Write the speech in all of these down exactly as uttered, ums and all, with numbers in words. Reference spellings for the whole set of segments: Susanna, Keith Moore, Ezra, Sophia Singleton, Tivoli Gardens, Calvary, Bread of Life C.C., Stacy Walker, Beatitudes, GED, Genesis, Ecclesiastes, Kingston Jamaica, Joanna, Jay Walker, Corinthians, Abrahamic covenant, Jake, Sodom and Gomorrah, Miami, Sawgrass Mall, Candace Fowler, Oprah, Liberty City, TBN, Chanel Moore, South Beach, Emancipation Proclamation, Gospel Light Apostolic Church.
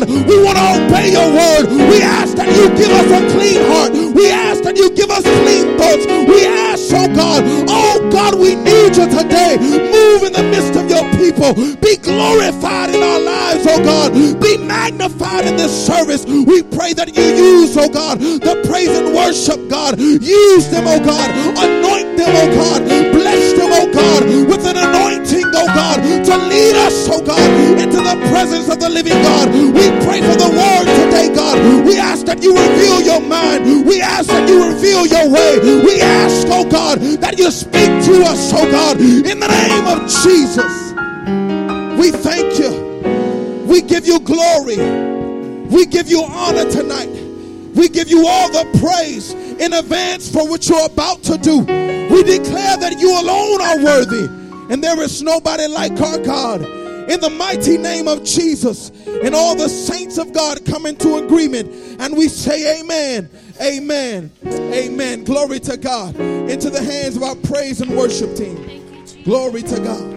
God, we want to obey your word. We ask that you give us a clean heart. We ask that you give us clean thoughts. We ask, oh God, oh God, we need you today. Move in the midst of your people. Be glorified in our lives, oh God. Be magnified in this service. We pray that you use, oh God, the praise and worship, God. Use them, oh God. Anoint them, oh God. Bless them, oh God, with an anointing, oh God, to lead us, oh God, into the presence of the living God. We pray for the word today, God. We ask that you reveal your mind. We ask that you reveal your way. We ask, oh God, that you speak to us, oh God, in the name of Jesus. We thank you. We give you glory. We give you honor tonight. We give you all the praise in advance for what you're about to do. We declare that you alone are worthy, and there is nobody like our God. In the mighty name of Jesus, and all the saints of God come into agreement, and we say amen, amen, amen. Glory to God. Into the hands of our praise and worship team. Glory to God.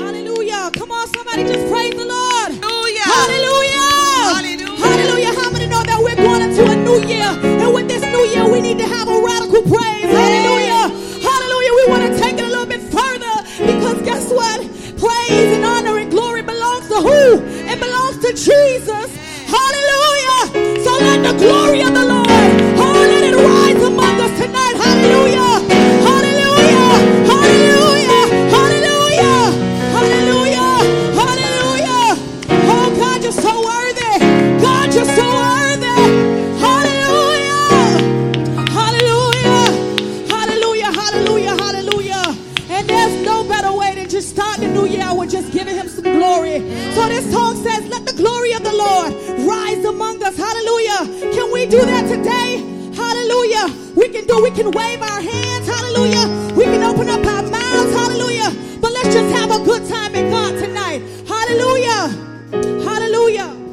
Hallelujah. Come on, somebody just praise the Lord. Hallelujah. Hallelujah. Hallelujah. Hallelujah. How many know that we're going into a new year? And with this new year, we need to have a radical praise. Hallelujah. Hallelujah. We want to take it a little bit further, because guess what? Praise and honor and glory belongs to who? It belongs to Jesus. Hallelujah. So let the glory of the Lord, oh, let it rise among us tonight. Hallelujah. Hallelujah. Hallelujah. Just giving him some glory. So this song says, let the glory of the Lord rise among us. Hallelujah. Can we do that today? Hallelujah. We can do, we can wave our hands. Hallelujah. We can open up our mouths. Hallelujah. But let's just have a good time in God tonight. Hallelujah. Hallelujah.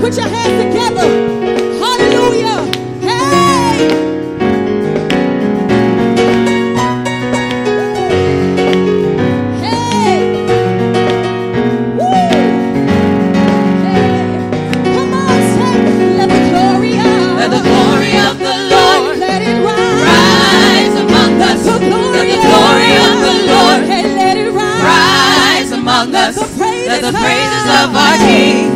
Put your hands together. Hallelujah. Hey. Hey. Woo. Hey. Come on, say, let the glory of, let the glory of the Lord, let it rise, rise among us. Let the glory of the Lord, hey, let it rise, rise among us. Let the praises of our King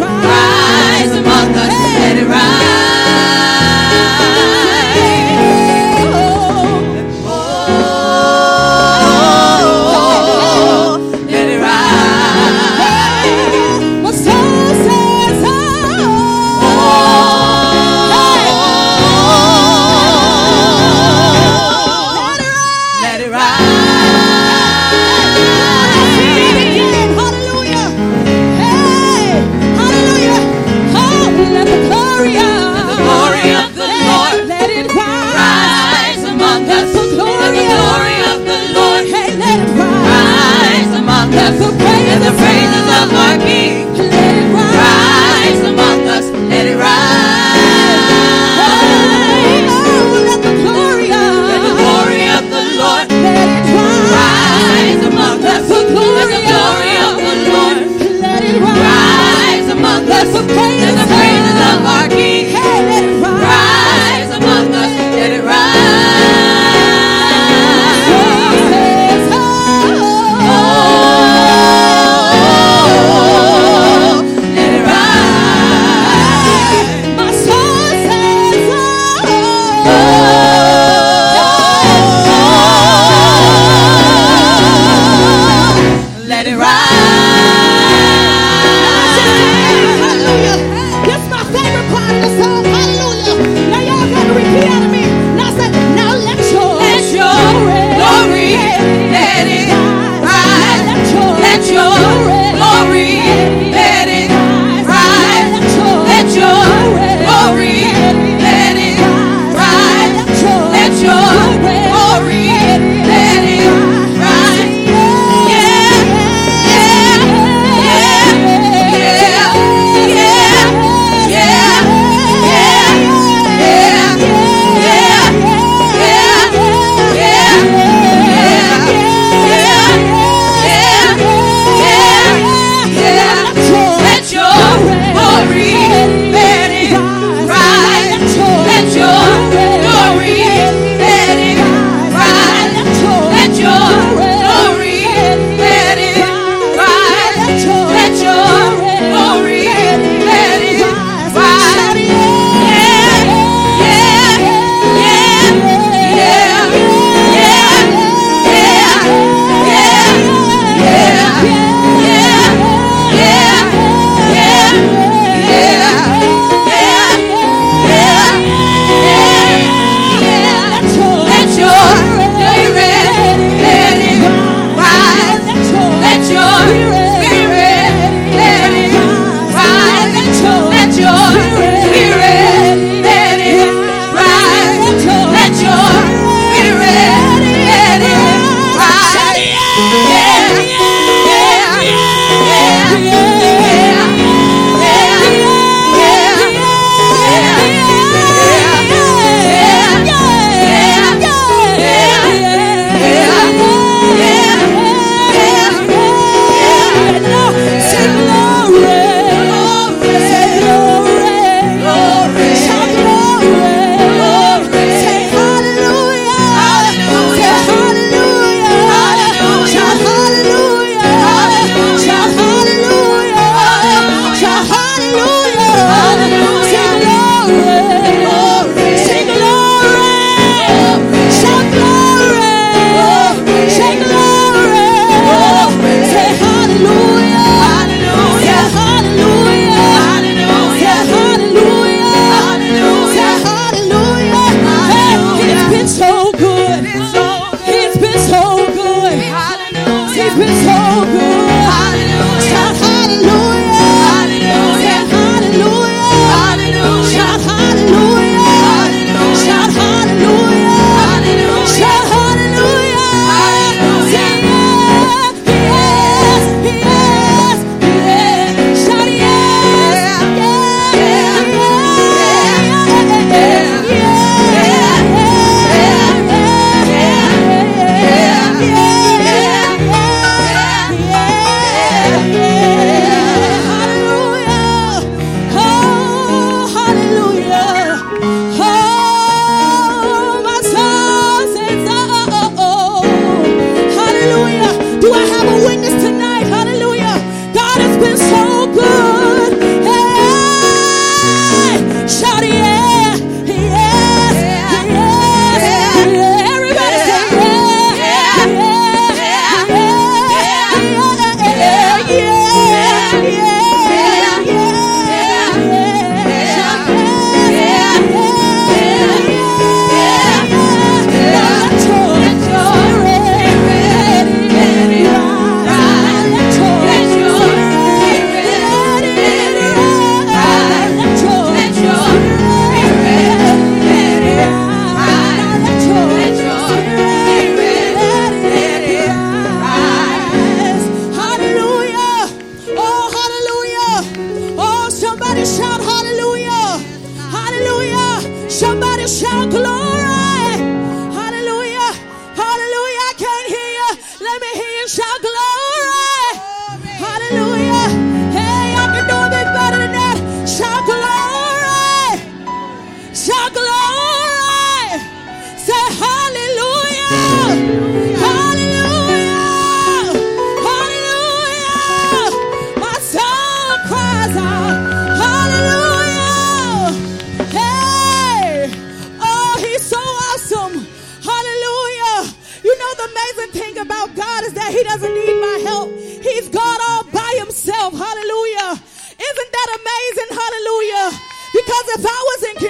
rise among us. Hey.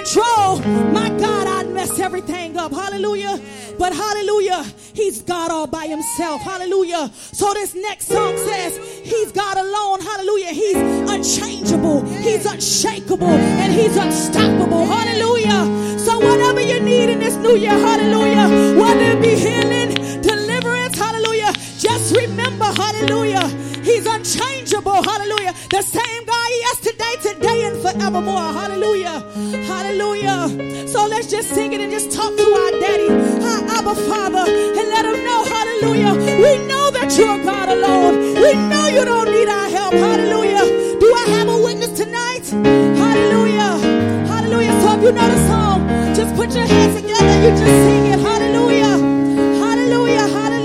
control, my God, I'd mess everything up. Hallelujah. But hallelujah, he's God all by himself. Hallelujah. So this next song says he's God alone. Hallelujah. He's unchangeable. He's unshakable. And he's unstoppable. Hallelujah. So whatever you need in this new year, hallelujah, whether it be healing, deliverance, hallelujah, just remember, hallelujah, he's unchangeable. Hallelujah. The same God yesterday, today, and forevermore. Hallelujah. Hallelujah. So let's just sing it and just talk to our daddy, our Abba Father, and let him know, hallelujah, we know that you are God alone. We know you don't need our help. Hallelujah. Do I have a witness tonight? Hallelujah. Hallelujah. So if you know the song, just put your hands together and you just sing it. Hallelujah. Hallelujah. Hallelujah.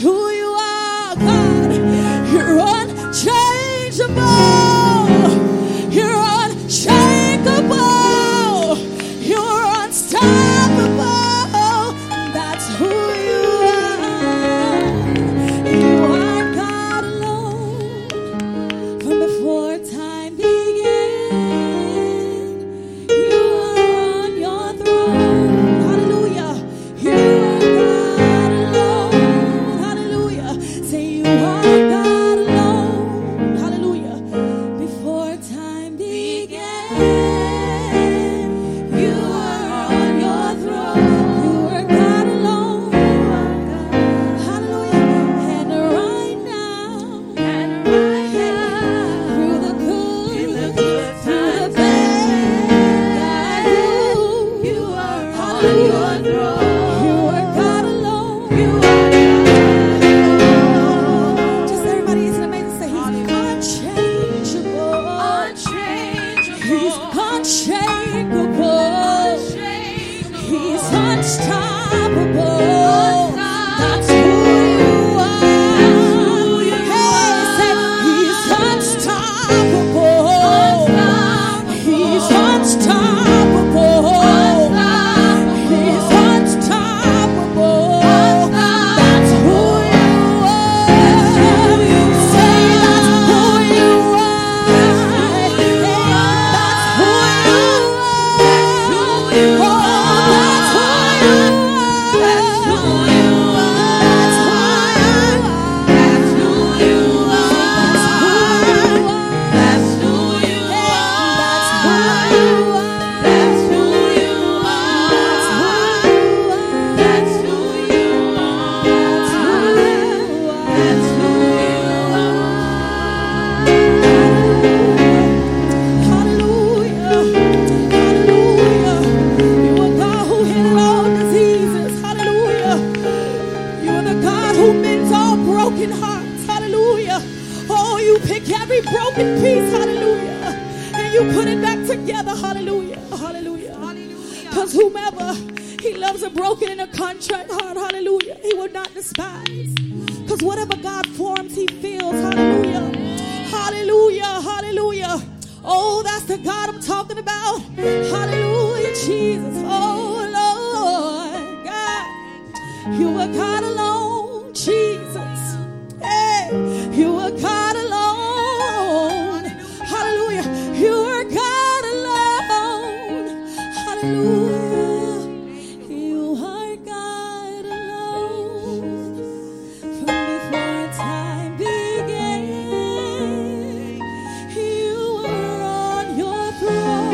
who you are, God. You're unchangeable. You're unshakable. You're unstoppable. That's who you are. You are God alone. From before time began, you are on your throne. Hallelujah. You are God alone. Hallelujah. Say you are God alone. Hallelujah. Before time began, you are on your throne. You are God alone. Hallelujah. And right now, through the good, through the bad, God, you are on your throne. You are God alone. You are God alone. Just everybody is an amazing say, he's unchangeable. He's unshakable. He's unstoppable. That's who you are. Hey, say, he's unstoppable. He's unstoppable. He's unstoppable. That's who you are. Say that's who you are. That's who you are. That's who you are. That's who you are. That's who you are. That's who you are. That's who you are. That's who you are. That's who you are. That's who you are. That's who you are. That's who you are. That's who you are. Hallelujah. Hallelujah. You are God who healed all diseases. Hallelujah. You are the God who mends all broken hearts. Hallelujah. Oh, you pick every broken piece. Hallelujah. And you put it back together. Hallelujah. Hallelujah. Hallelujah. Because whomever he loves a broken and a contrite heart. Hallelujah. He will not despise. Because whatever God forms, he fills. Hallelujah. Hallelujah. Hallelujah. Oh, that's the God I'm talking about. Hallelujah, Jesus. Oh, Lord God. You are God alone, Jesus. Hey, you are God alone. Hallelujah. You are God alone. Hallelujah. You are God alone. From before time began, you were on your throne.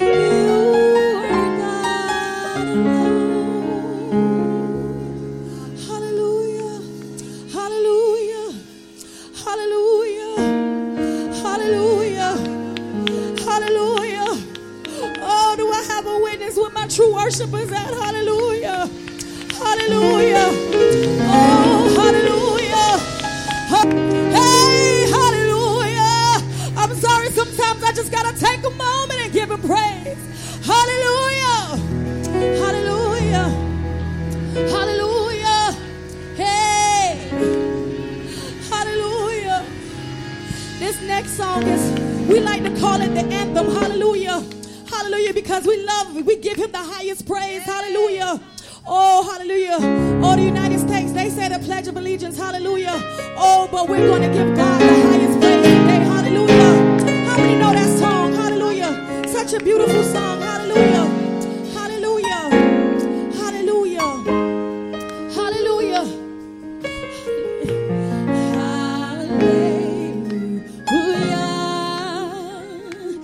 You are God alone. Hallelujah. Hallelujah. Hallelujah. Hallelujah. Hallelujah. Oh, do I have a witness with my true worshipers at? Hallelujah. Hallelujah. Oh, hallelujah. Hey, hallelujah. I'm sorry, sometimes I just gotta take a moment and give him praise. Hallelujah. Hallelujah. Hallelujah. Hey. Hallelujah. This next song is, we like to call it the anthem. Hallelujah. Hallelujah. Because we love, we give him the highest praise. Hallelujah. Oh, hallelujah. Oh, the United States, they say the Pledge of Allegiance. Hallelujah. Oh, but we're going to give God the highest praise today. Hallelujah. How many know that song? Hallelujah. Such a beautiful song. Hallelujah. Hallelujah. Hallelujah. Hallelujah. Hallelujah.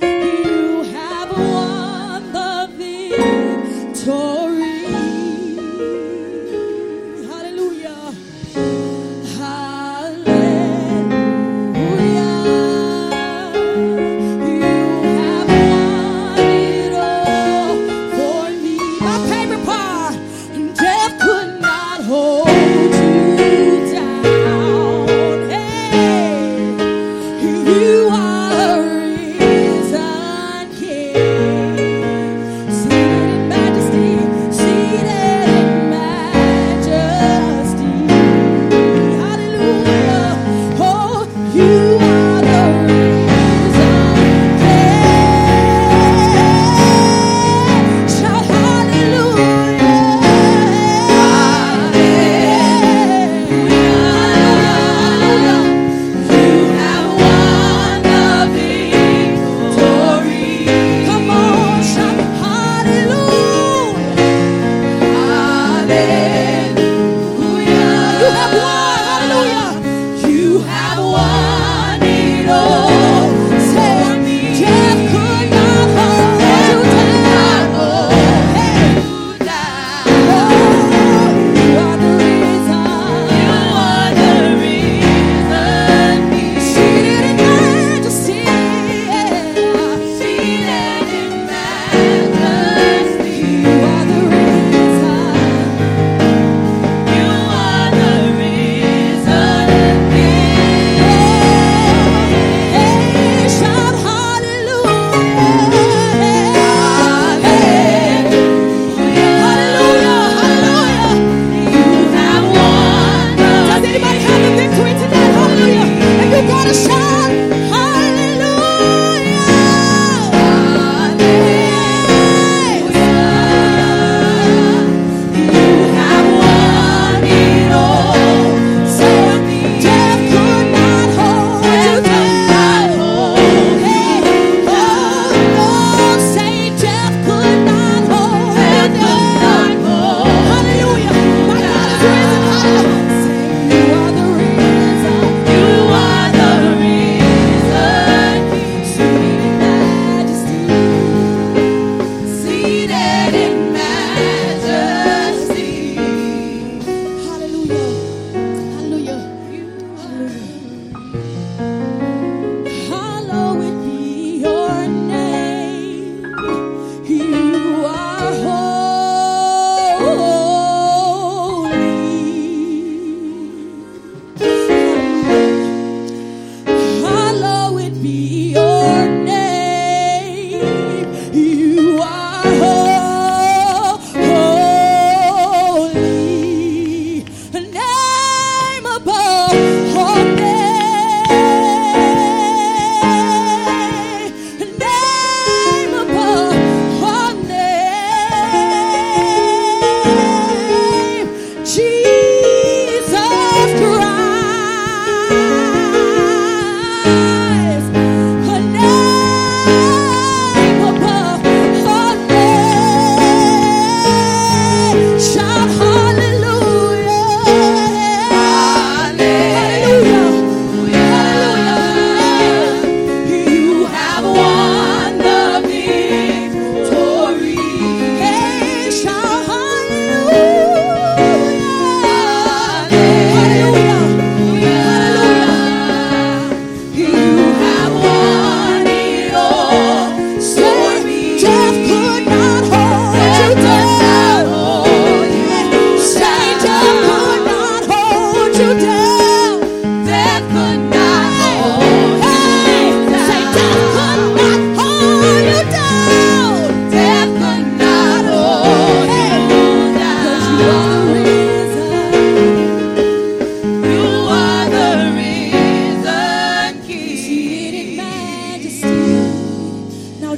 You have won the victory. Hallelujah. Hallelujah.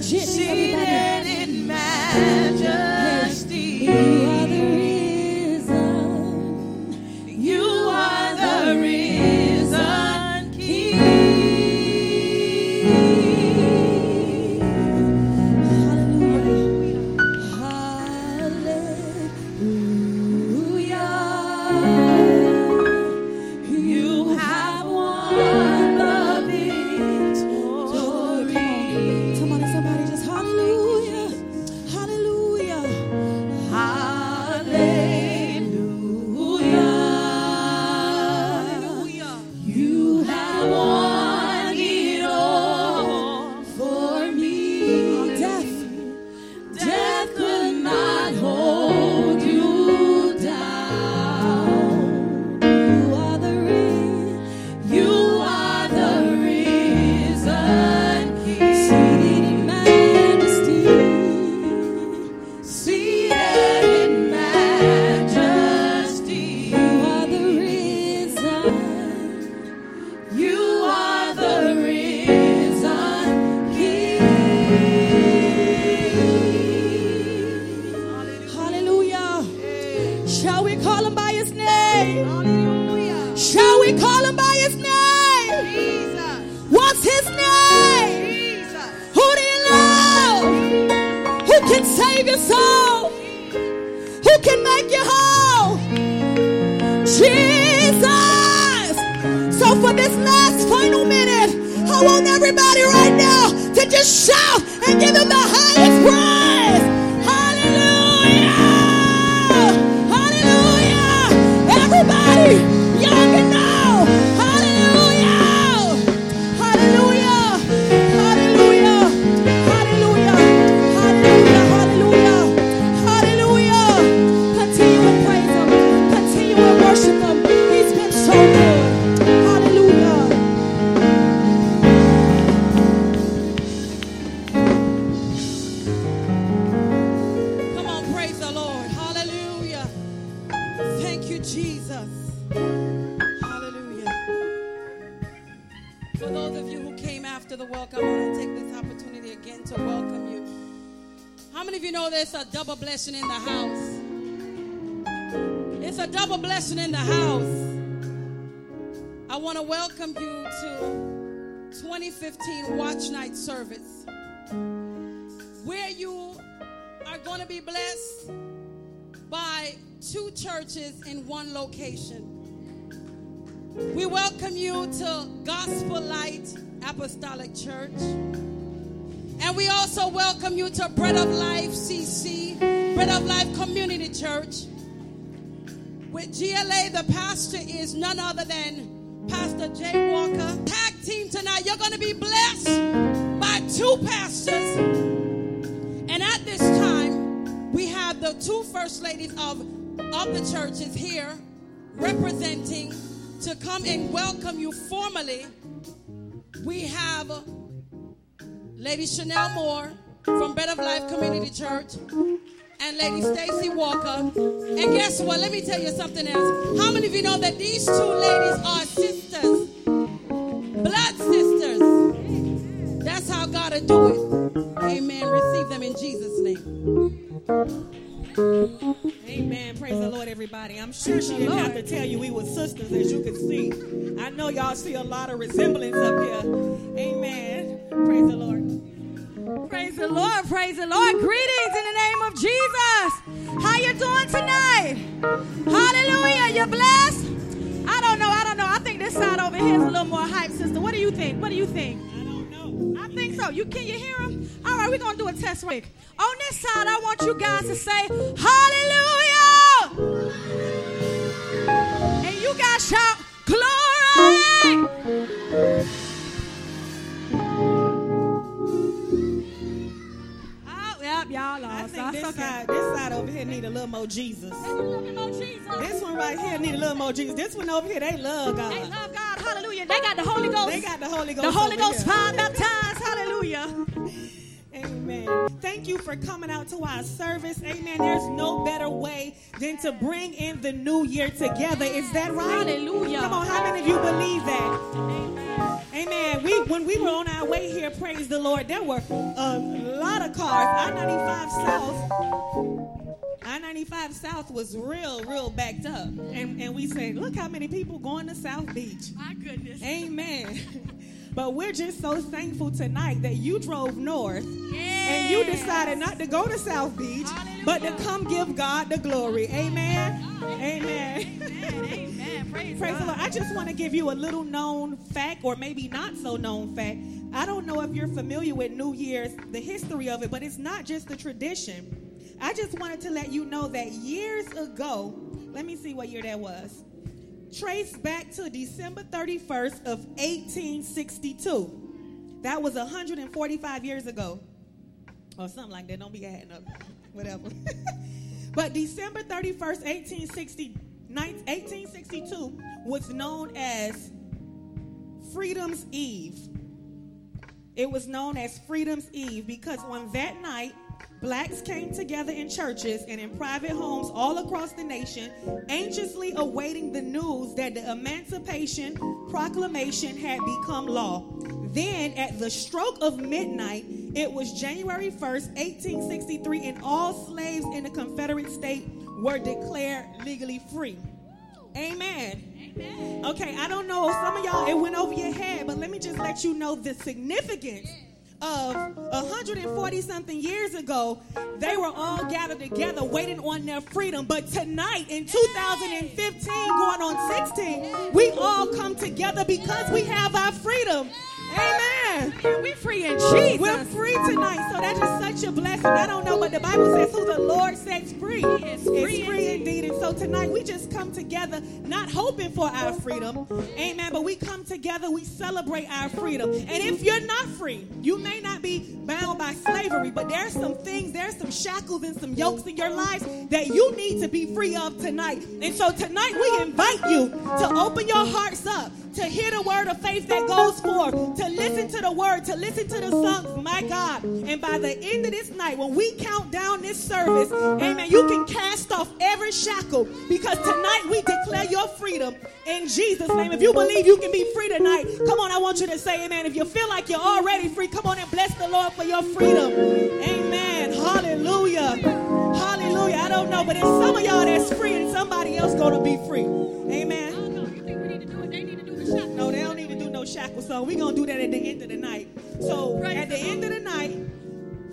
legit. Seated in majesty. You are the reason. You are the reason, King. Hallelujah. Hallelujah. You have won. In one location. We welcome you to Gospel Light Apostolic Church, and we also welcome you to Bread of Life C C, Bread of Life Community Church. With G L A, the pastor is none other than Pastor Jay Walker. Tag team tonight, you're going to be blessed by two pastors, and at this time, we have the two first ladies of of the church is here representing to come and welcome you formally. We have Lady Chanel Moore from Bread of Life Community Church and Lady Stacy Walker. And guess what? Let me tell you something else. How many of you know that these two ladies are sisters? Blood sisters. That's how God will do it. Amen. Receive them in Jesus' name. Amen. Praise the Lord, everybody. I'm sure she didn't have to tell you we were sisters, as you can see. I know y'all see a lot of resemblance up here. Amen. Praise the Lord. Praise the Lord. Praise the Lord. Greetings in the name of Jesus. How you doing tonight? Hallelujah. You blessed? I don't know. I don't know. I think this side over here is a little more hype, sister. What do you think? What do you think? I don't know. I think so. You Can you hear him? All right, we're going to do a test rig. On this side, I want you guys to say, hallelujah! And you guys shout, glory! Oh, yep, y'all lost. I think this, okay. side, this side over here need a little more Jesus. This one, little more Jesus. This one right here need a little more Jesus. This one over here, they love God. They love God, hallelujah. They got the Holy Ghost. They got the Holy Ghost. The Holy Ghost fire baptized, hallelujah. Amen. Thank you for coming out to our service. Amen. There's no better way than to bring in the new year together. Is that right? Hallelujah. Come on, how many of you believe that? Amen. Amen. Amen. We when we were on our way here, praise the Lord, there were a lot of cars. I ninety-five South was real, real backed up. And, and we said, look how many people going to South Beach. My goodness. Amen. But we're just so thankful tonight that you drove north, yes, and you decided not to go to South Beach, hallelujah, but to come give God the glory. Amen. Amen. Amen. Amen. Praise, Praise the Lord. I just want to give you a little known fact, or maybe not so known fact. I don't know if you're familiar with New Year's, the history of it, but it's not just a tradition. I just wanted to let you know that years ago, let me see what year that was, traced back to December thirty-first of eighteen sixty-two. That was one hundred forty-five years ago, or something like that. Don't be adding up, whatever. But December thirty-first, eighteen sixty-two was known as Freedom's Eve. It was known as Freedom's Eve because on that night, blacks came together in churches and in private homes all across the nation, anxiously awaiting the news that the Emancipation Proclamation had become law. Then, at the stroke of midnight, it was January first, eighteen sixty-three, and all slaves in the Confederate state were declared legally free. Amen. Amen. Okay, I don't know, some of y'all, it went over your head, but let me just let you know the significance of one hundred forty-something years ago, they were all gathered together waiting on their freedom. But tonight, in two thousand fifteen, going on sixteen, we all come together because we have our freedom. Amen. Amen. We're free in Jesus. We're free tonight. So that is such a blessing. I don't know, but the Bible says who the Lord sets free is free, free indeed. And so tonight we just come together not hoping for our freedom. Amen. But we come together, we celebrate our freedom. And if you're not free, you may not be bound by slavery, but there's some things, there's some shackles and some yokes in your lives that you need to be free of tonight. And so tonight we invite you to open your hearts up, to hear the word of faith that goes forth, to listen to the word, to listen to the songs, my God. And by the end of this night, when we count down this service, amen, you can cast off every shackle because tonight we declare your freedom in Jesus' name. If you believe you can be free tonight, come on, I want you to say amen. If you feel like you're already free, come on and bless the Lord for your freedom. Amen. Hallelujah. Hallelujah. I don't know, but it's some of y'all that's free and somebody else going to be free. Amen. No, they don't need to do no shackles, so we're going to do that at the end of the night. So at the end of the night,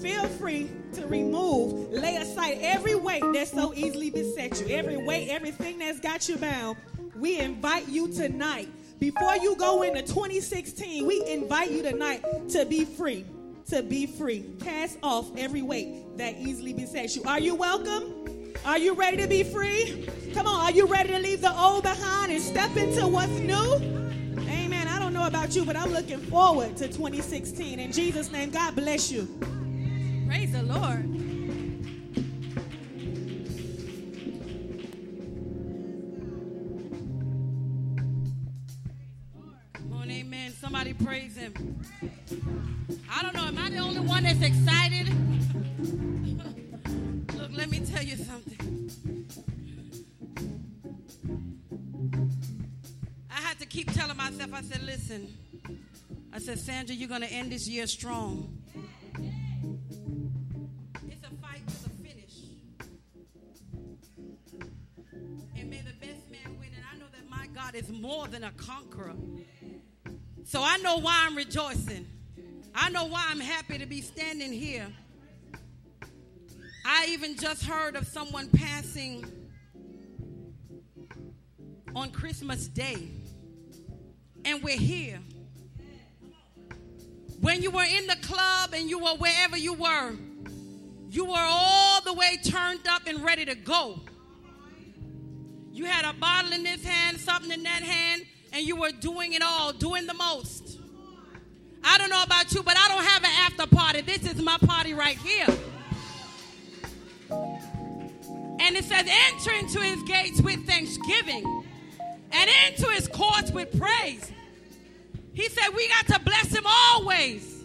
feel free to remove, lay aside every weight that so easily besets you. Every weight, everything that's got you bound, we invite you tonight. Before you go into twenty sixteen, we invite you tonight to be free, to be free. Cast off every weight that easily besets you. Are you welcome? Are you ready to be free? Come on, are you ready to leave the old behind and step into what's new? Amen. I don't know about you, but I'm looking forward to twenty sixteen. In Jesus' name, God bless you. Praise the Lord. Come on, amen. Somebody praise him. I don't know. Am I the only one that's excited? Look, let me tell you something. I had to keep telling myself, I said, listen. I said, Sandra, you're going to end this year strong. It's a fight to the finish. And may the best man win. And I know that my God is more than a conqueror. So I know why I'm rejoicing. I know why I'm happy to be standing here. I even just heard of someone passing on Christmas Day, and we're here. When you were in the club and you were wherever you were, you were all the way turned up and ready to go. You had a bottle in this hand, something in that hand, and you were doing it all, doing the most. I don't know about you, but I don't have an after party. This is my party right here. And it says, enter into his gates with thanksgiving and into his courts with praise. He said, we got to bless him always.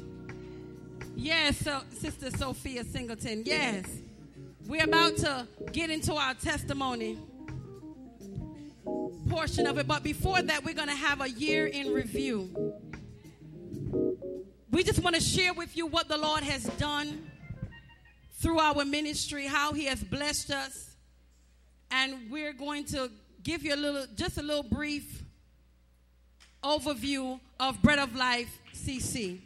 Yes, so, Sister Sophia Singleton, yes. We're about to get into our testimony portion of it. But before that, we're going to have a year in review. we just want to share with you what the Lord has done through our ministry, how he has blessed us. And we're going to give you a little, just a little brief overview of Bread of Life C C.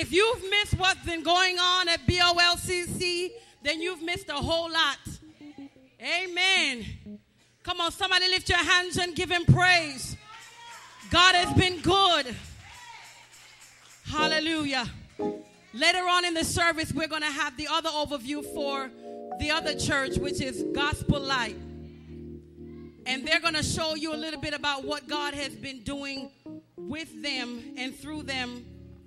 If you've missed what's been going on at B O L C C, then you've missed a whole lot. Amen. Come on, somebody lift your hands and give him praise. God has been good. Hallelujah. Later on in the service, we're going to have the other overview for the other church, which is Gospel Light. And they're going to show you a little bit about what God has been doing with them and through them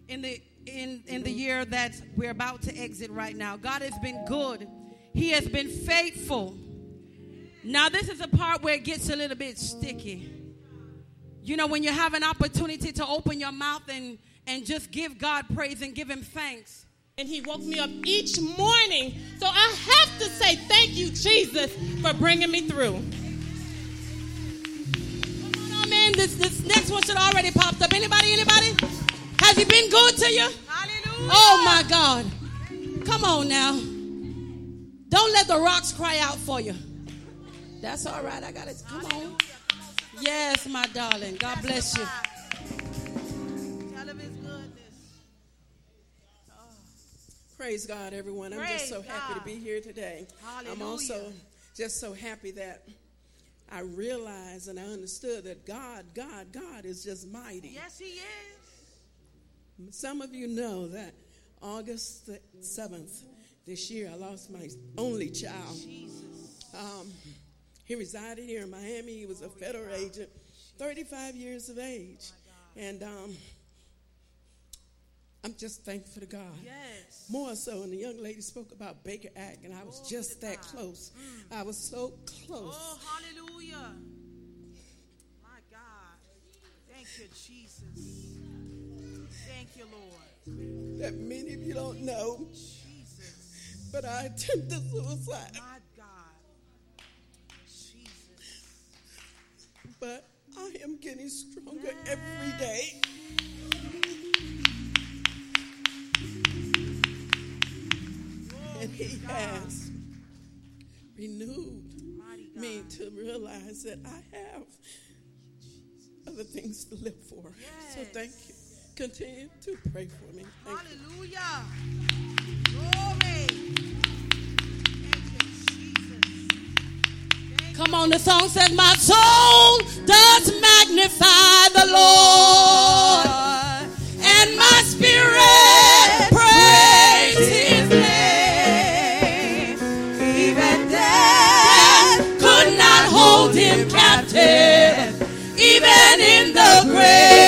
in the In, in the year that we're about to exit right now. God has been good. He has been faithful. Now, this is the part where it gets a little bit sticky. You know, when you have an opportunity to open your mouth and, and just give God praise and give him thanks. And he woke me up each morning. So I have to say thank you, Jesus, for bringing me through. Come on, man. This, this next one should already popped up. Anybody, anybody? Has he been good to you? Hallelujah. Oh, my God. Come on now. Don't let the rocks cry out for you. That's all right. I got it. Come on. Come on. Yes, my darling. God bless you. Tell him his goodness. Oh. Praise God, everyone. I'm Praise just so happy God. to be here today. Hallelujah. I'm also just so happy that I realized and I understood that God, God, God is just mighty. Yes, he is. Some of you know that August seventh this year, I lost my only child. Jesus. Um, he resided here in Miami. He was a federal agent, thirty-five years of age. And um, I'm just thankful to God. Yes. More so, and the young lady spoke about Baker Act, and I was just that close. Mm. I was so close. Oh, hallelujah. My God. Thank you, Jesus. Thank you, Lord. That many of you don't know, Jesus. But I attempted suicide. My God. Jesus. But I am getting stronger yes. every day. Glory and he God. has renewed me to realize that I have other things to live for. Yes. So thank you. Continue to pray for me. Thank Hallelujah. You. Glory. Thank you, Jesus. Thank Come on, the song says, my soul does magnify the Lord, and my spirit praise his name. Even death could not hold him captive, even in the grave.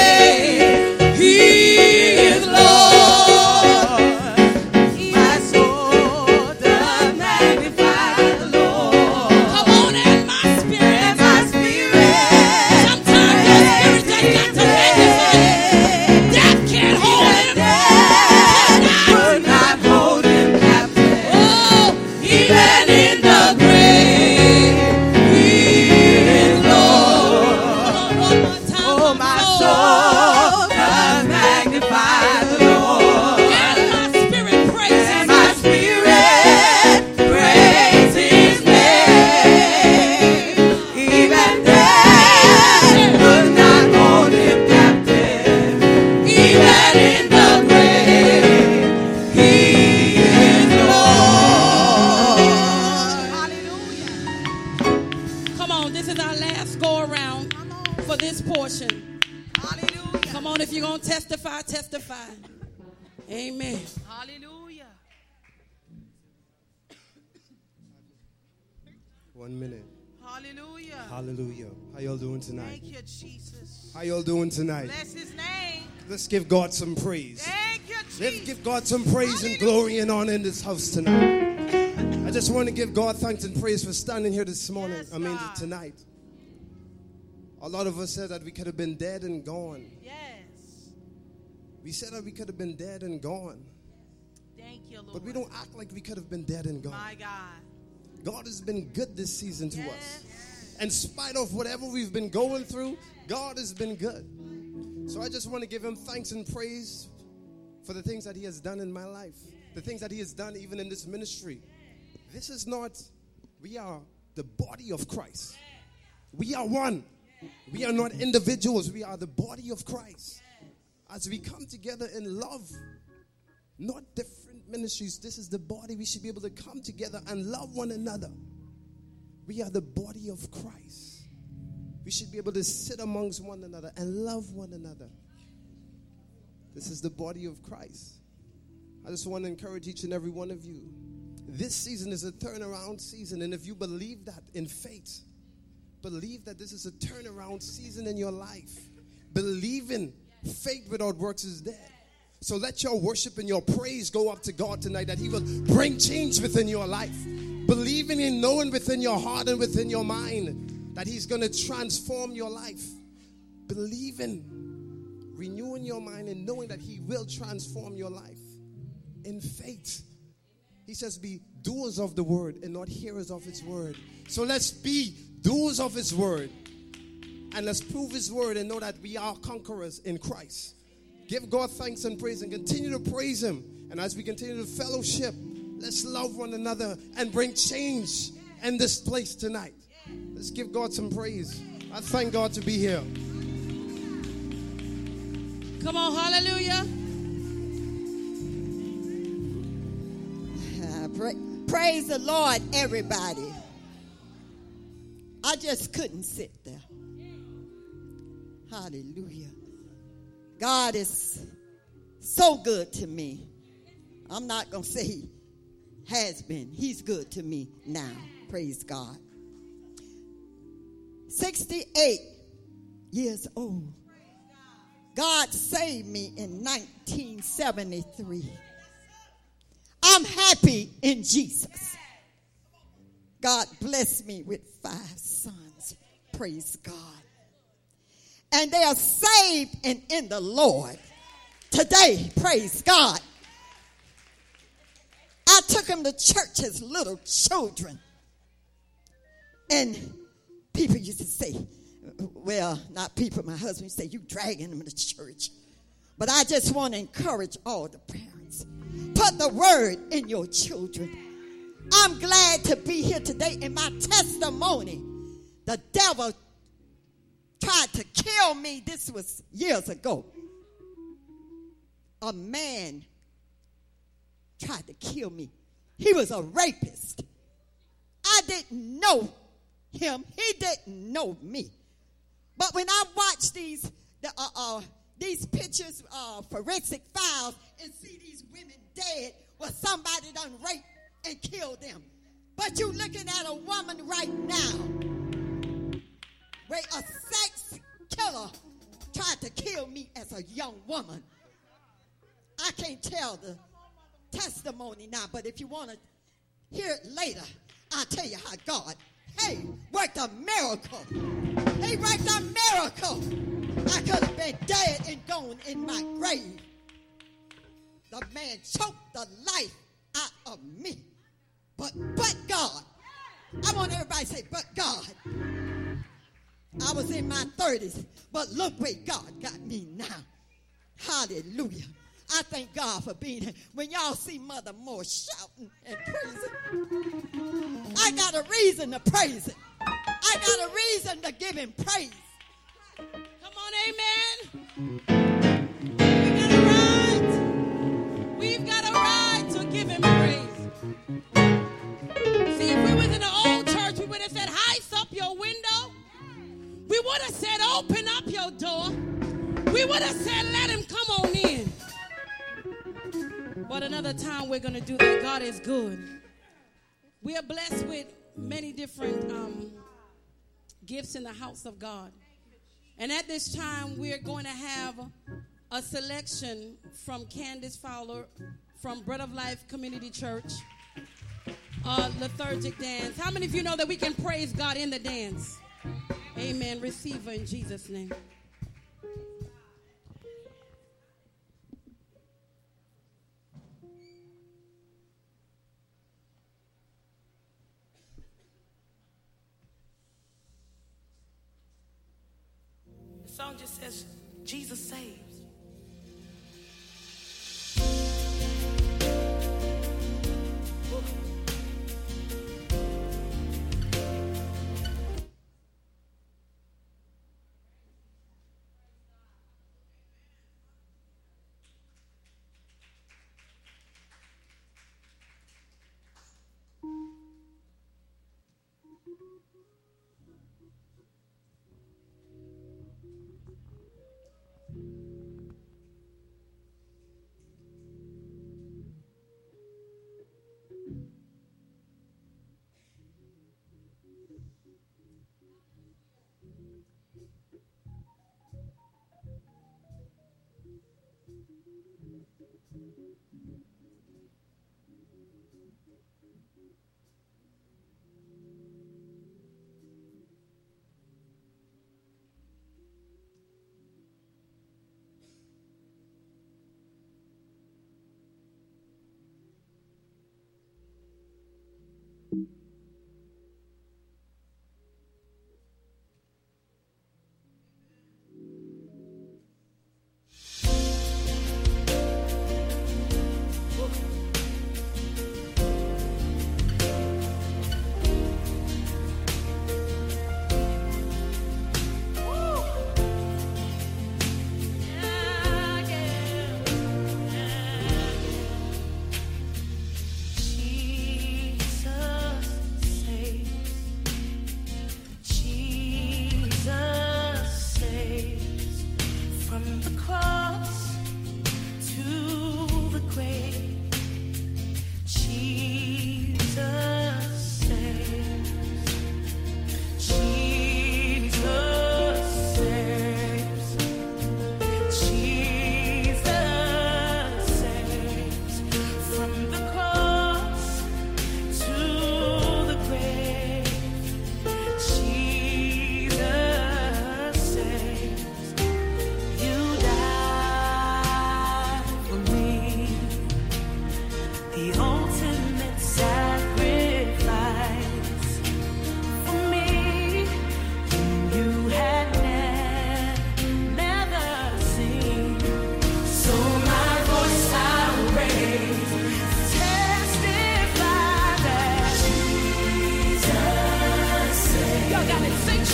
Amen. Hallelujah. One minute. Hallelujah. Hallelujah. How y'all doing tonight? Thank you, Jesus. How y'all doing tonight? Bless his name. Let's give God some praise. Thank you, Jesus. Let's give God some praise Hallelujah. And glory and honor in this house tonight. I just want to give God thanks and praise for standing here this morning. Yes, I mean, God. Tonight. A lot of us said that we could have been dead and gone. Yes. We said that we could have been dead and gone. Thank you, Lord. But we don't act like we could have been dead and gone. My God. God has been good this season to yes. us. Yes. In spite of whatever we've been going through, God has been good. So I just want to give him thanks and praise for the things that he has done in my life. Yes. The things that he has done even in this ministry. Yes. This is not, we are the body of Christ. Yes. We are one. Yes. We are not individuals. We are the body of Christ. Yes. As we come together in love, not different ministries. This is the body. We should be able to come together and love one another. We are the body of Christ. We should be able to sit amongst one another and love one another. This is the body of Christ. I just want to encourage each and every one of you. This season is a turnaround season. And if you believe that in faith, believe that this is a turnaround season in your life. Believe in faith without works is dead. So let your worship and your praise go up to God tonight, that he will bring change within your life. Believing and knowing within your heart and within your mind that he's going to transform your life. Believing, renewing your mind and knowing that he will transform your life in faith. He says be doers of the word and not hearers of his word. So let's be doers of his word. And let's prove his word and know that we are conquerors in Christ. Give God thanks and praise and continue to praise him. And as we continue to fellowship, let's love one another and bring change in this place tonight. Let's give God some praise. I thank God to be here. Come on, hallelujah. Praise the Lord, everybody. I just couldn't sit there. Hallelujah. God is so good to me. I'm not going to say he has been. He's good to me now. Praise God. sixty-eight years old. God saved me in nineteen seventy-three. I'm happy in Jesus. God blessed me with five sons. Praise God. And they are saved and in the Lord today. Praise God. I took them to church as little children. And people used to say, well, not people, my husband used to say, you dragging them to church. But I just want to encourage all the parents. Put the word in your children. I'm glad to be here today in my testimony. The devil tried to kill me. This was years ago. A man tried to kill me. He was a rapist. I didn't know him. He didn't know me. But when I watch these the, uh, uh, these pictures, uh, forensic files, and see these women dead, well, somebody done raped and killed them. But you looking at a woman right now where a sex killer tried to kill me as a young woman. I can't tell the testimony now, but if you want to hear it later, I'll tell you how God, hey, worked a miracle. He worked a miracle. I could have been dead and gone in my grave. The man choked the life out of me. But, but God. I want everybody to say, but God. I was in my thirties, but look where God got me now. Hallelujah. I thank God for being here. When y'all see Mother Moore shouting and praising, I got a reason to praise him. I got a reason to give him praise. Come on, amen. We've got a right. We've got a right to give him praise. See, if we was in the old church, we would have said, "Heist up your window." We would have said, "Open up your door." We would have said, "Let him come on in." But another time we're going to do that. God is good. We are blessed with many different um, gifts in the house of God. And at this time, we're going to have a selection from Candace Fowler from Bread of Life Community Church, uh, lethargic dance. How many of you know that we can praise God in the dance? Amen. Receive her in Jesus' name. The song just says, Jesus saves.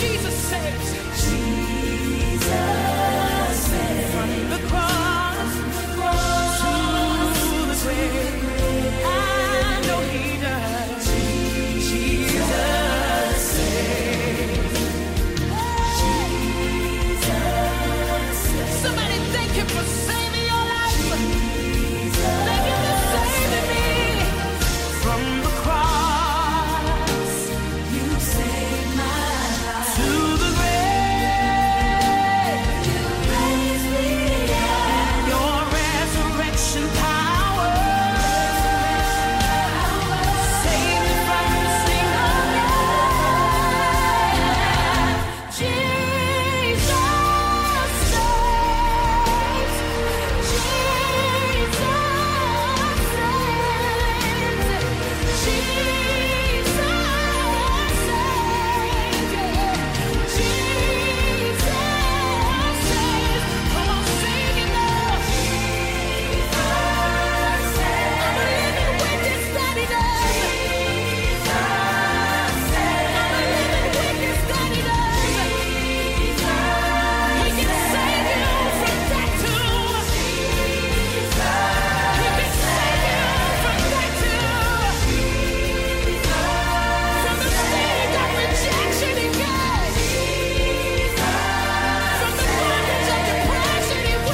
Jesus saves. Jesus saves. From the cross, cross to the grave, I know He does. Jesus, Jesus saves. Jesus saves. Somebody thank Him for saving your life. Jesus. Thank Him for saving me. From the cross, You saved my life. To the grave, You raised me up. And Your resurrection power, saved me from single death. Jesus saves. Jesus saves. Jesus saves. Jesus saves. Come on, sing it now. Jesus saves. I'm living witness that He does. Jesus saves. I'm a living witness that He does. Jesus. He can save you from that tomb. Jesus. He can save you from that tomb. From the state of rejection He can. From the bondage of depression He will. Oh, I'm a living witness that He does. Oh, yes, He does. For the Bible says, if I be lifted up, I'll draw all men to me. If I be lifted up, I'll draw all men to me. He's drawing us. He's drawing us. He's drawing us. Yeah. Yes, He's drawing me. Yes, He's drawing me. Yes, He's drawing me. Yes, He's drawing me. Somebody reach out for Him. He's pulling you up out the muck and the murky clay. Sin has no weight that the glory cannot handle. Jesus saves. Jesus saves. Jesus saves. Anybody got a testimony? Jesus saves. I was a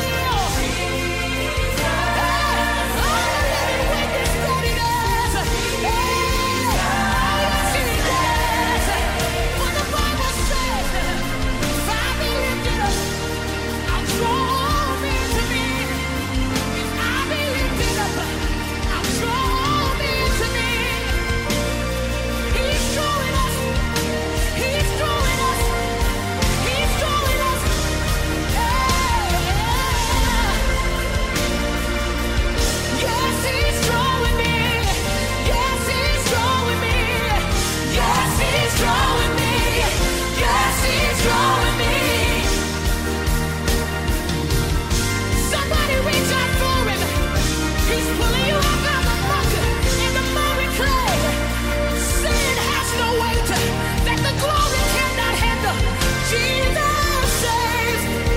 rich young man. I was living in a world of sin. And He can save me. Come on, Jesus saves.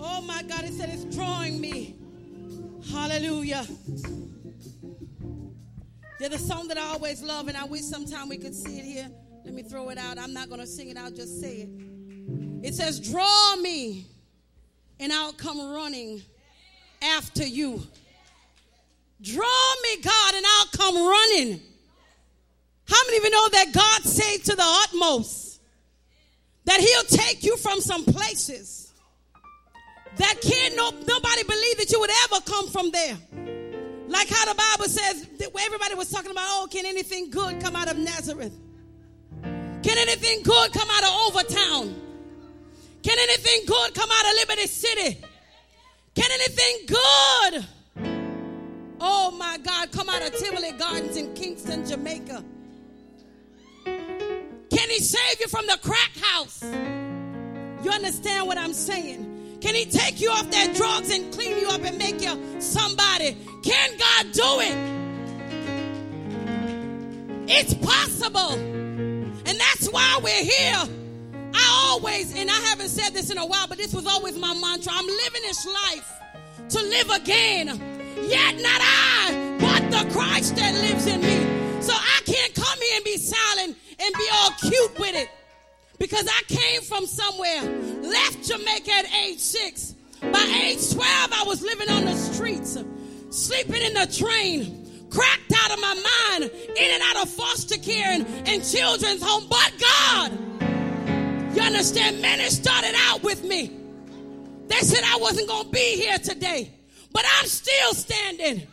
Oh my God, He said it's drawing me. Hallelujah. There's a song that I always love, and I wish sometime we could see it here. Let me throw it out. I'm not going to sing it, I'll just say it. It says, draw me, and I'll come running after You. Draw me, God, and I'll come running. How many of you know that God saved to the utmost? That He'll take you from some places that can't no, nobody believe that you would ever come from there. Like how the Bible says, that everybody was talking about, oh, can anything good come out of Nazareth? Can anything good come out of Overtown? Can anything good come out of Liberty City? Can anything good, oh my God, come out of Tivoli Gardens in Kingston, Jamaica? Can He save you from the crack house? You understand what I'm saying? Can He take you off that drugs and clean you up and make you somebody? Can God do it? It's possible. And that's why we're here. I always, and I haven't said this in a while, but this was always my mantra. I'm living this life to live again. Yet not I, but the Christ that lives in me. So I can't come here and be silent and be all cute with it, because I came from somewhere, left Jamaica at age six. By age twelve, I was living on the streets, sleeping in the train, cracked out of my mind, in and out of foster care and, and children's home. But God, you understand, many started out with me. They said I wasn't going to be here today, but I'm still standing.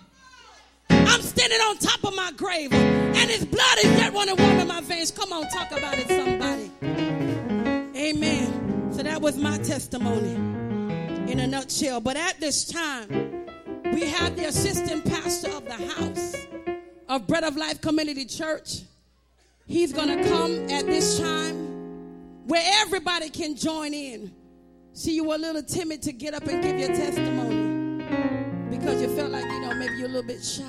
I'm standing on top of my grave. And his blood is that running water in my veins. Come on, talk about it, somebody. Amen. So that was my testimony in a nutshell. But at this time, we have the assistant pastor of the house of Bread of Life Community Church. He's going to come at this time where everybody can join in. See, you were a little timid to get up and give your testimony because you felt like, you know, maybe you're a little bit shy.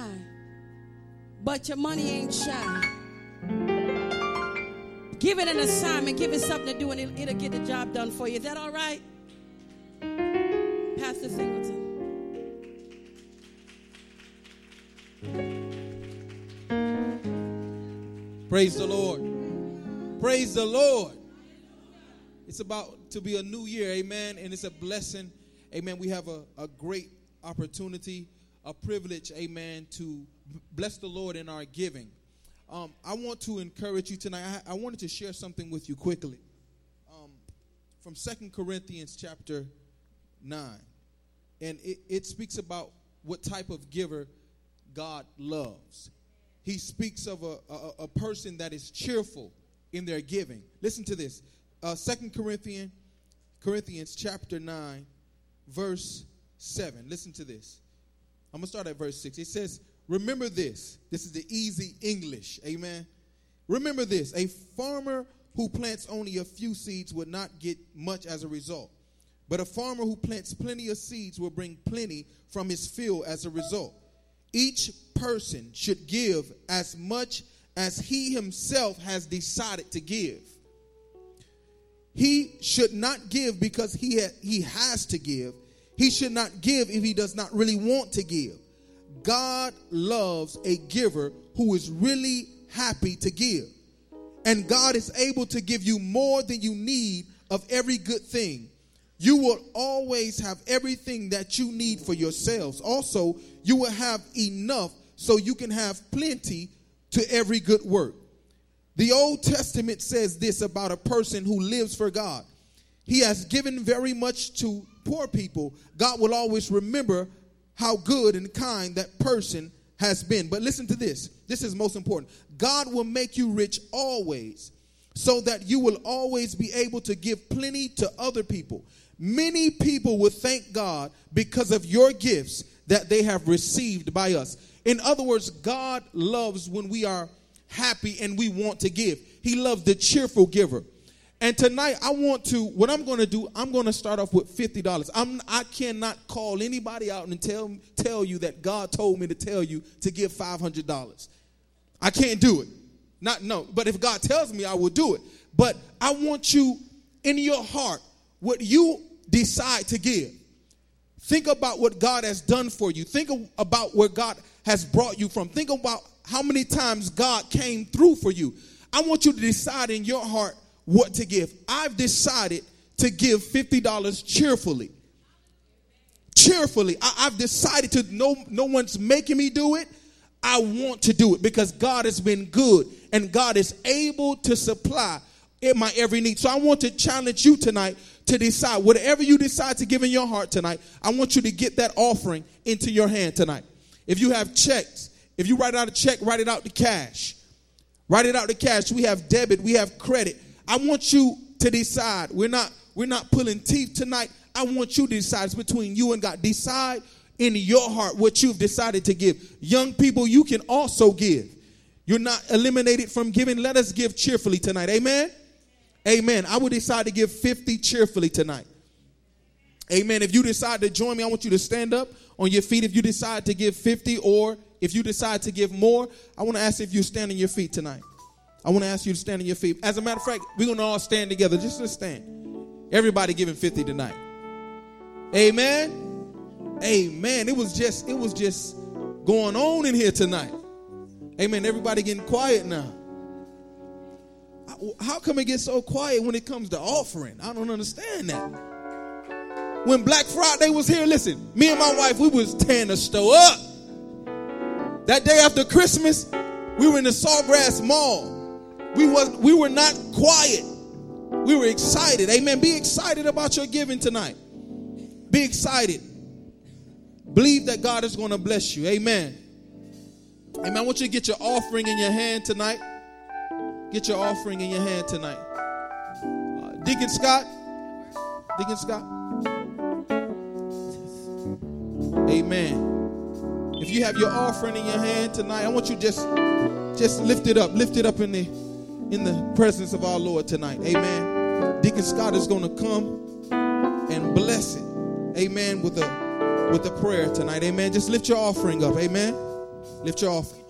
But your money ain't shy. Give it an assignment. Give it something to do, and it'll, it'll get the job done for you. Is that all right? Pastor Singleton. Praise the Lord. Praise the Lord. It's about to be a new year, amen, and it's a blessing. Amen. We have a, a great opportunity, a privilege, amen, to bless the Lord in our giving. Um, I want to encourage you tonight. I, I wanted to share something with you quickly um, from Second Corinthians chapter nine. And it, it speaks about what type of giver God loves. He speaks of a, a, a person that is cheerful in their giving. Listen to this. Uh, Second Corinthians, Corinthians chapter nine, verse seven. Listen to this. I'm going to start at verse six. It says, remember this. This is the easy English. Amen. Remember this. A farmer who plants only a few seeds will not get much as a result. But a farmer who plants plenty of seeds will bring plenty from his field as a result. Each person should give as much as he himself has decided to give. He should not give because he ha- he has to give. He should not give if he does not really want to give. God loves a giver who is really happy to give. And God is able to give you more than you need of every good thing. You will always have everything that you need for yourselves. Also, you will have enough so you can have plenty to every good work. The Old Testament says this about a person who lives for God. He has given very much to poor people. God will always remember how good and kind that person has been. But listen to this. This is most important. God will make you rich always so that you will always be able to give plenty to other people. Many people will thank God because of your gifts that they have received by us. In other words, God loves when we are happy and we want to give. He loves the cheerful giver. And tonight I want to, what I'm going to do, I'm going to start off with fifty dollars. I'm, I cannot call anybody out and tell, tell you that God told me to tell you to give five hundred dollars. I can't do it. Not, no, but if God tells me, I will do it. But I want you in your heart, what you decide to give. Think about what God has done for you. Think about where God has brought you from. Think about how many times God came through for you. I want you to decide in your heart what to give. I've decided to give fifty dollars cheerfully. Cheerfully. I, I've decided to, no, no one's making me do it. I want to do it because God has been good and God is able to supply my every need. So I want to challenge you tonight to decide. Whatever you decide to give in your heart tonight, I want you to get that offering into your hand tonight. If you have checks, if you write out a check, write it out to cash. Write it out to cash. We have debit. We have credit. I want you to decide. We're not, we're not pulling teeth tonight. I want you to decide. It's between you and God. Decide in your heart what you've decided to give. Young people, you can also give. You're not eliminated from giving. Let us give cheerfully tonight. Amen? Amen. I will decide to give fifty cheerfully tonight. Amen. If you decide to join me, I want you to stand up on your feet. If you decide to give fifty, or if you decide to give more, I want to ask if you stand on your feet tonight. I want to ask you to stand on your feet. As a matter of fact, we're going to all stand together. Just let's stand. Everybody giving fifty tonight. Amen. Amen. It was just, it was just going on in here tonight. Amen. Everybody getting quiet now. How come it gets so quiet when it comes to offering? I don't understand that. When Black Friday was here, listen, me and my wife, we was tearing the store up. That day after Christmas, we were in the Sawgrass Mall. We was we were not quiet. We were excited. Amen. Be excited about your giving tonight. Be excited. Believe that God is going to bless you. Amen. Amen. I want you to get your offering in your hand tonight. Get your offering in your hand tonight. Uh, Deacon Scott. Deacon Scott. Amen. If you have your offering in your hand tonight, I want you just just lift it up. Lift it up in the in the presence of our Lord tonight. Amen. Deacon Scott is going to come and bless it. Amen. With a with a prayer tonight. Amen. Just lift your offering up. Amen. Lift your offering.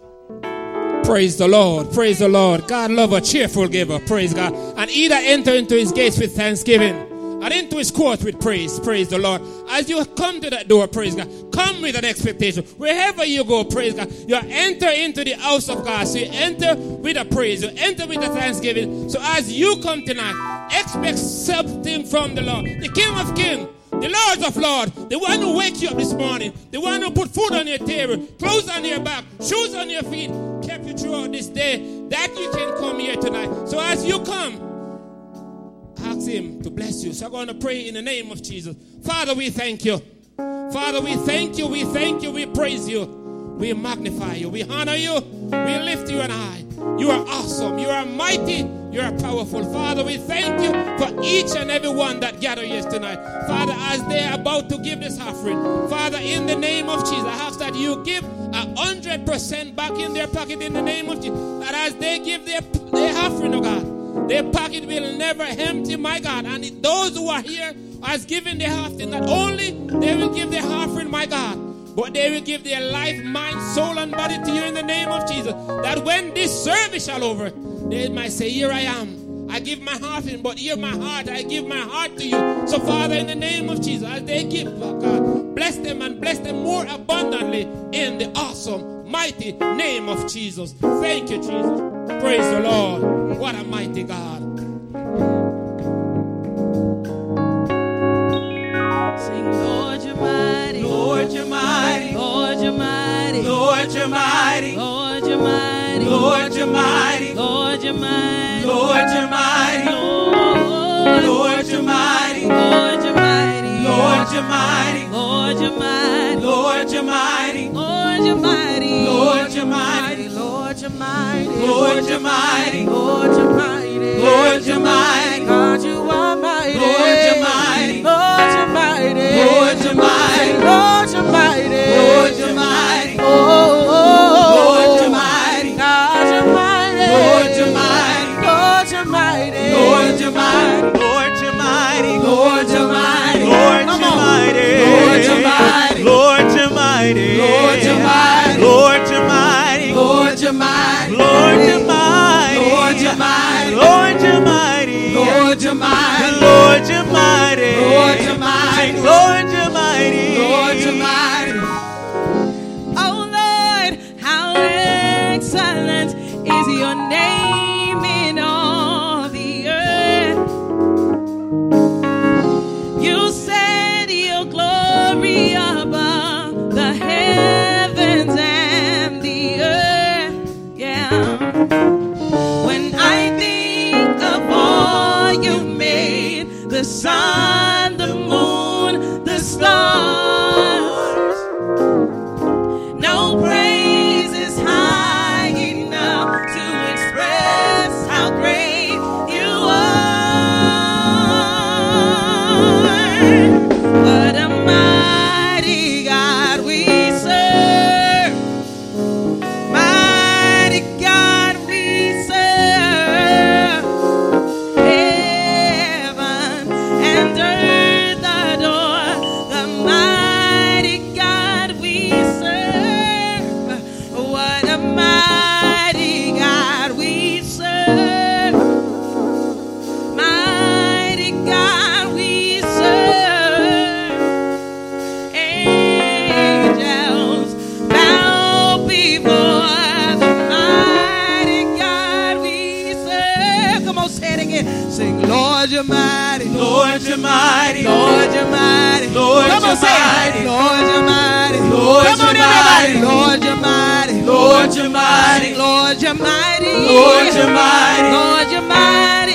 Praise the Lord. Praise the Lord. God love a cheerful giver. Praise God. And he that enter into his gates with thanksgiving and into his court with praise. Praise the Lord. As you come to that door, praise God, come with an expectation. Wherever you go, praise God, you enter into the house of God. So you enter with a praise. You enter with a thanksgiving. So as you come tonight, expect something from the Lord. The King of Kings. The Lord of Lords, the one who wakes you up this morning, the one who put food on your table, clothes on your back, shoes on your feet, kept you throughout this day, that you can come here tonight. So as you come, ask him to bless you. So I'm going to pray in the name of Jesus. Father, we thank you. Father, we thank you, we thank you, we praise you, we magnify you, we honor you, we lift you on high. You are awesome, you are mighty. You are powerful. Father, we thank you for each and every one that gathered here tonight. Father, as they are about to give this offering, Father, in the name of Jesus, I ask that you give a hundred percent back in their pocket in the name of Jesus. That as they give their, their offering, oh God, their pocket will never empty, my God. And those who are here as giving their offering, not only they will give their offering, my God, but they will give their life, mind, soul, and body to you in the name of Jesus. That when this service shall over, they might say, here I am. I give my heart in, but hear my heart. I give my heart to you. So, Father, in the name of Jesus, as they give, oh God, bless them and bless them more abundantly in the awesome, mighty name of Jesus. Thank you, Jesus. Praise the Lord. What a mighty God. Sing, Lord, you're mighty. Lord, you're mighty. Lord, you're mighty. Lord, you're mighty. Lord, you're mighty. Lord, you're mighty. Lord, you're mighty. Lord, you're mighty. Lord, you're mighty. Lord, you're mighty. Lord, you're mighty. Lord, you're mighty. Lord, you're mighty. Lord, you're mighty. Lord, you're mighty. Lord, you're mighty. Lord, you're mighty. Lord, you're mighty. Lord, you're mighty. God, you are mighty. Lord, you're mighty. Lord, you're mighty. Lord, you're mighty. Lord, you're mighty. Lord, you're mighty. Lord, you're mighty. God, you're mighty. Lord, you're mighty. Lord, you're mighty. Lord, you're mighty. Lord, you're mighty. Lord, you're mighty. Lord, you're mighty. Lord, you're mighty. Lord, you're mighty. Lord, you're mighty. Lord, you're mighty. Lord, you're mighty. Lord, you're mighty. Lord, you're mighty. Lord, you're mighty. Lord, you're mighty. Lord, you're mighty. Lord, you're mighty. Lord, you're mighty. Lord, you're mighty. Oh Lord, how excellent is your name in all the earth. You set your glory above the heavens and the earth. Yeah. When I think of all you made, the sun, the moon, the stars, no praise is high enough to express how great you are. What a mighty God we serve. Mighty God we serve. Heaven and earth adore the mighty God we serve. What a mighty God we serve. Mighty God we serve. Angels bow before the mighty God we serve. Come on, say it again. Sing, Lord, you're mighty. Lord, you're mighty. Lord, you're mighty. Lord, Come on, you're say mighty. it. Lord, you're mighty. Lord, Come on, you're everybody. mighty. Lord, you're mighty. Lord, you're mighty. Lord, you're mighty. Lord, you're mighty.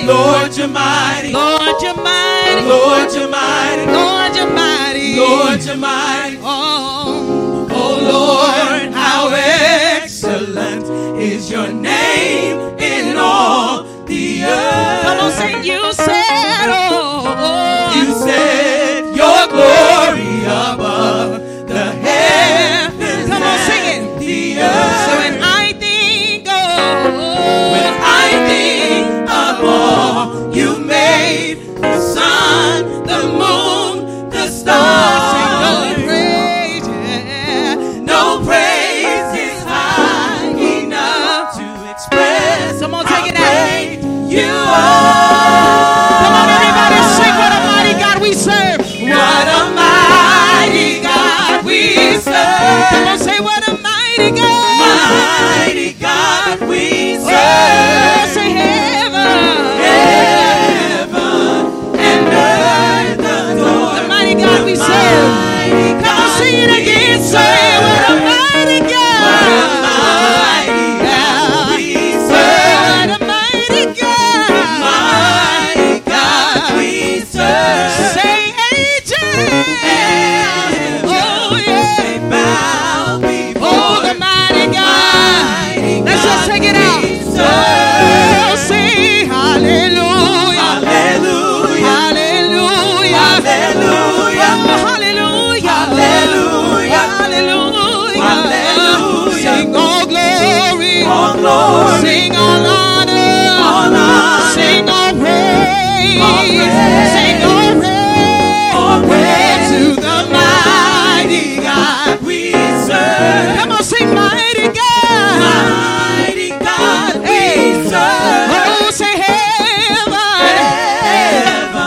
Lord, you're mighty. Lord, you're mighty. Lord, you're mighty. Lord, you're mighty. Lord, you're mighty. Lord, you're mighty. Oh, Oh Lord, how excellent is your name in all the earth. Come on, sing. You said, oh, you said your glory above the heavens. Come on, sing it. The earth. So when I think of, oh, when I think of all you made, the sun, the moon, the stars. Come on, say what a mighty God. Mighty God we serve. Oh, say heaven. Heaven and earth adore. The mighty God we serve. Come on, sing it again. Say what a mighty God. What a mighty God we serve. What a mighty God. Mighty God we serve. Say angels. Sing all honor, all honor, sing all praise, all praise. Sing all praise, all praise to the mighty God we serve. Come on, sing mighty God, mighty God we serve. Oh, say heaven,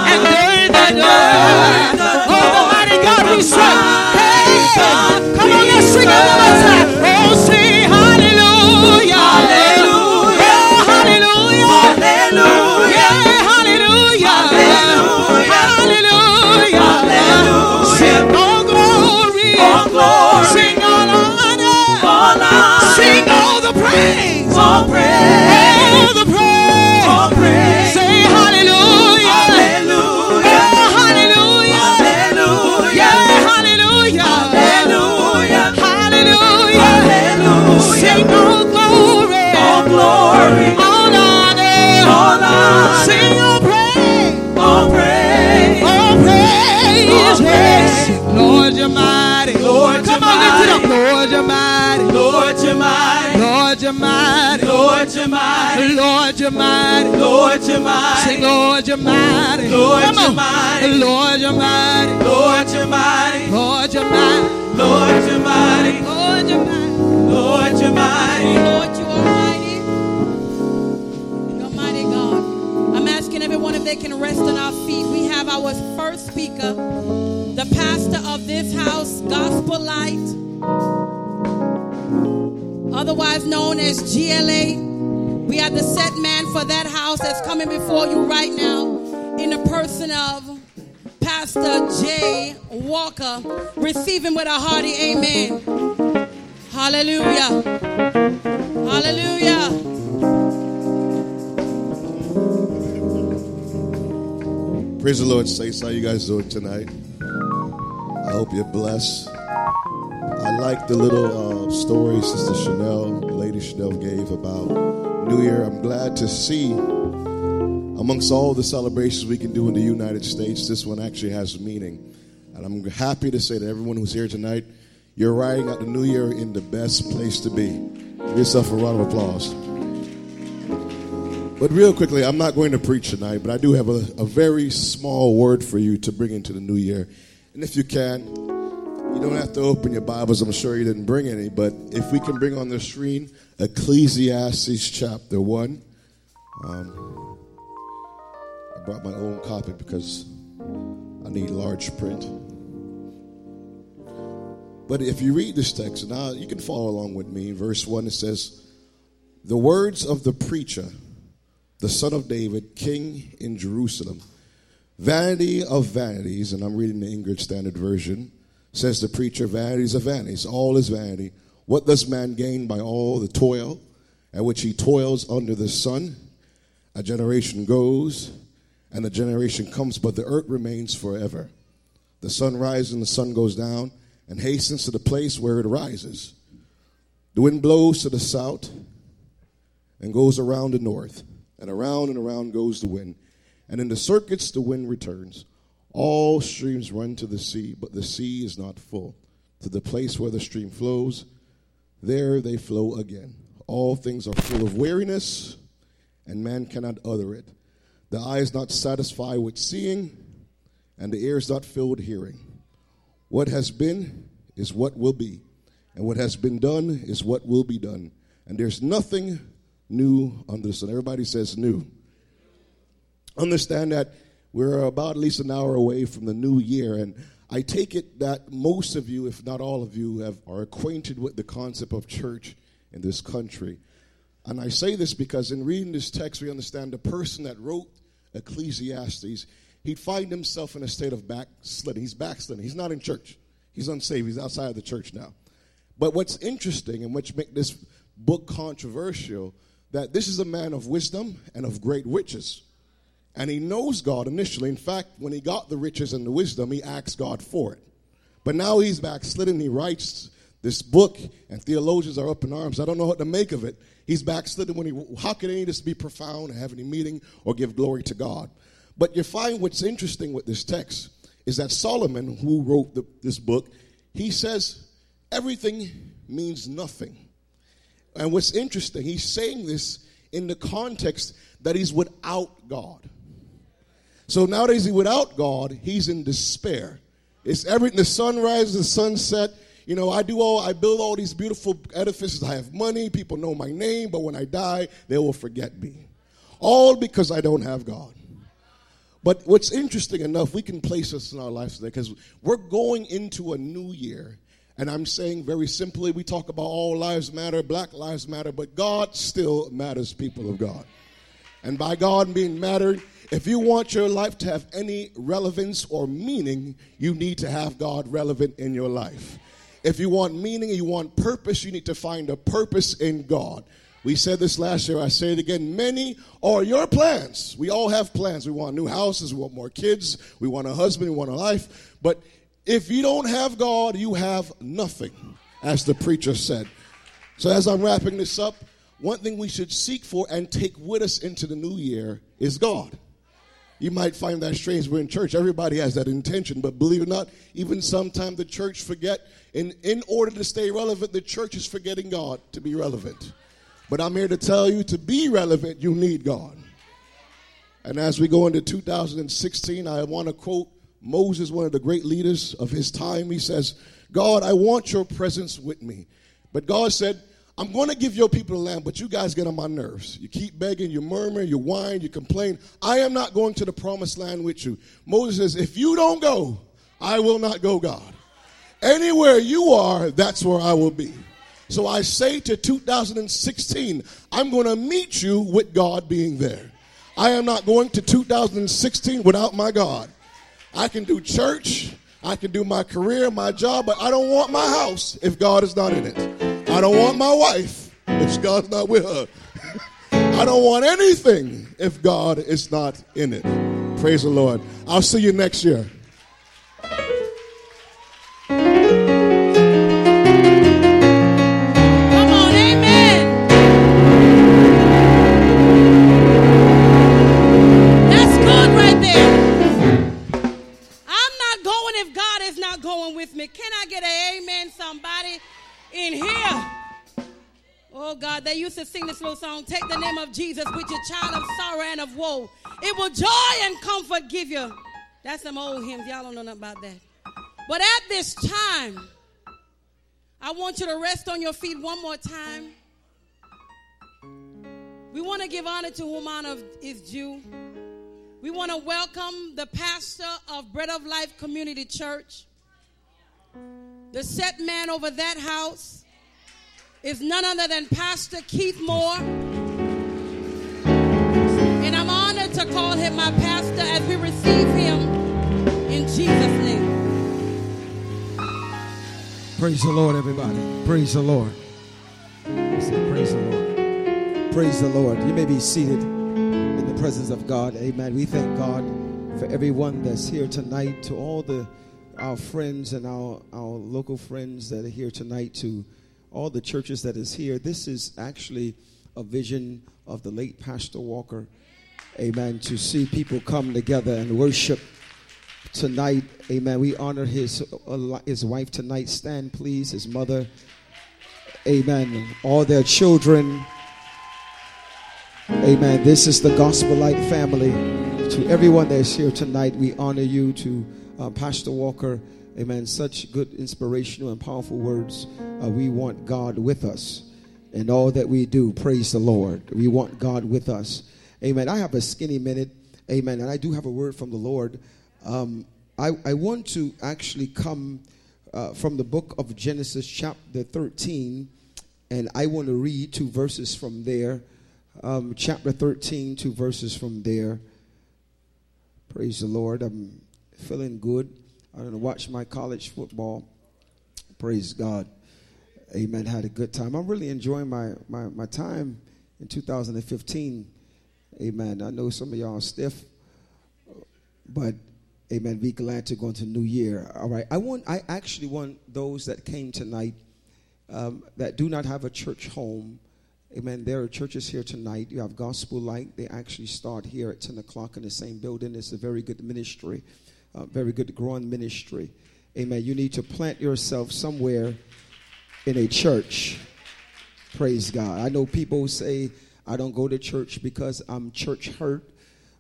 heaven and earth adore. Oh, the mighty God we serve. Hey, come on, let's sing another time. Oh, sing. Praise, all praise, all the praise, all praise. Say hallelujah, hallelujah, oh, hallelujah, hallelujah, hallelujah, hallelujah, hallelujah, hallelujah. Sing all glory, all glory, all honor, all honor. Sing all praise, all praise, all praise, all praise. Lord, you're mighty, Lord, come on, lift it up, Lord, you're mighty, Lord, you're mighty. Lord, you're mighty. Lord, you're mighty. Lord, you're mighty. Lord, you're mighty. Sing, Lord, you're mighty. Lord, you're mighty. Lord, you're mighty. Lord, you're mighty. Lord, you're mighty. Lord, you're mighty. Lord, you're mighty. Lord, you're mighty. Lord, you are mighty. And you're mighty God. I'm asking everyone if they can rest on our feet. We have our first speaker, the pastor of this house, Gospel Light, otherwise known as G L A. We have the set man for that house that's coming before you right now in the person of Pastor Jay Walker. Receive him with a hearty amen. Hallelujah. Hallelujah. Praise the Lord, Stace. How you guys doing tonight? I hope you're blessed. I like the little uh, story Sister Chanel, Lady Chanel gave about New Year. I'm glad to see amongst all the celebrations we can do in the United States, this one actually has meaning. And I'm happy to say that everyone who's here tonight, you're riding out the New Year in the best place to be. Give yourself a round of applause. But real quickly, I'm not going to preach tonight, but I do have a, a very small word for you to bring into the New Year. And if you can, you don't have to open your Bibles. I'm sure you didn't bring any, but if we can bring on the screen Ecclesiastes chapter one. Um, I brought my own copy because I need large print. But if you read this text, now you can follow along with me. Verse one, it says, "The words of the preacher, the son of David, king in Jerusalem, vanity of vanities," and I'm reading the English Standard Version, says the preacher, "Vanities of vanities, all is vanity. What does man gain by all the toil at which he toils under the sun? A generation goes, and a generation comes, but the earth remains forever. The sun rises and the sun goes down, and hastens to the place where it rises. The wind blows to the south and goes around the north, and around and around goes the wind. And in the circuits the wind returns. All streams run to the sea, but the sea is not full. To the place where the stream flows, there they flow again. All things are full of weariness, and man cannot utter it. The eye is not satisfied with seeing, and the ear is not filled with hearing. What has been is what will be, and what has been done is what will be done. And there's nothing new under the sun. Everybody says new. Understand that we're about at least an hour away from the new year, and I take it that most of you, if not all of you, have, are acquainted with the concept of church in this country. And I say this because in reading this text, we understand the person that wrote Ecclesiastes, he'd find himself in a state of backsliding. He's backsliding. He's not in church. He's unsaved. He's outside of the church now. But what's interesting and which makes this book controversial, that this is a man of wisdom and of great riches. And he knows God initially. In fact, when he got the riches and the wisdom, he asked God for it. But now he's backslidden. He writes this book, and theologians are up in arms. I don't know what to make of it. He's backslidden. When he, how can any of this be profound and have any meaning or give glory to God? But you find what's interesting with this text is that Solomon, who wrote the, this book, he says everything means nothing. And what's interesting, he's saying this in the context that he's without God. So nowadays he's without God, he's in despair. It's everything, the sun rises, the sunset. You know, I do all, I build all these beautiful edifices. I have money. People know my name. But when I die, they will forget me. All because I don't have God. But what's interesting enough, we can place this in our lives today because we're going into a new year. And I'm saying very simply, we talk about all lives matter, black lives matter, but God still matters, people of God. And by God being mattered, if you want your life to have any relevance or meaning, you need to have God relevant in your life. If you want meaning, you want purpose, you need to find a purpose in God. We said this last year, I say it again, many are your plans. We all have plans. We want new houses, we want more kids, we want a husband, we want a life. But if you don't have God, you have nothing, as the preacher said. So as I'm wrapping this up, one thing we should seek for and take with us into the new year is God. You might find that strange. We're in church. Everybody has that intention. But believe it or not, even sometimes the church forget. In, in order to stay relevant, the church is forgetting God to be relevant. But I'm here to tell you, to be relevant, you need God. And as we go into two thousand sixteen, I want to quote Moses, one of the great leaders of his time. He says, God, I want your presence with me. But God said, I'm going to give your people the land, but you guys get on my nerves. You keep begging, you murmur, you whine, you complain. I am not going to the promised land with you. Moses says, if you don't go, I will not go, God. Anywhere you are, that's where I will be. So I say to two thousand sixteen, I'm going to meet you with God being there. I am not going to two thousand sixteen without my God. I can do church, I can do my career, my job, but I don't want my house if God is not in it. I don't want my wife if God's not with her. I don't want anything if God is not in it. Praise the Lord. I'll see you next year. They used to sing this little song, take the name of Jesus with your child of sorrow and of woe. It will joy and comfort give you. That's some old hymns. Y'all don't know nothing about that. But at this time, I want you to rest on your feet one more time. We want to give honor to whom honor is due. We want to welcome the pastor of Bread of Life Community Church. The set man over that house is none other than Pastor Keith Moore. And I'm honored to call him my pastor as we receive him in Jesus' name. Praise the Lord, everybody. Praise the Lord. Praise the Lord. Praise the Lord. You may be seated in the presence of God. Amen. We thank God for everyone that's here tonight, to all the our friends and our, our local friends that are here tonight, to all the churches that is here. This is actually a vision of the late Pastor Walker, amen, to see people come together and worship tonight, amen. We honor his, his wife tonight. Stand, please, his mother, amen, all their children, amen. This is the Gospel Light family. To everyone that's here tonight, we honor you. To uh, Pastor Walker, amen, such good inspirational and powerful words. Uh, we want God with us in all that we do. Praise the Lord. We want God with us. Amen. I have a skinny minute. Amen. And I do have a word from the Lord. Um, I, I want to actually come uh, from the book of Genesis chapter thirteen. And I want to read two verses from there. Um, chapter thirteen, two verses from there. Praise the Lord. I'm feeling good. I'm going to watch my college football. Praise God. Amen. Had a good time. I'm really enjoying my, my, my time in two thousand fifteen. Amen. I know some of y'all are stiff, but amen. Be glad to go into new year. All right. I want. I actually want those that came tonight um, that do not have a church home. Amen. There are churches here tonight. You have Gospel Light. They actually start here at ten o'clock in the same building. It's a very good ministry, uh, very good growing ministry. Amen. You need to plant yourself somewhere in a church. Praise God. I know people say, I don't go to church because I'm church hurt,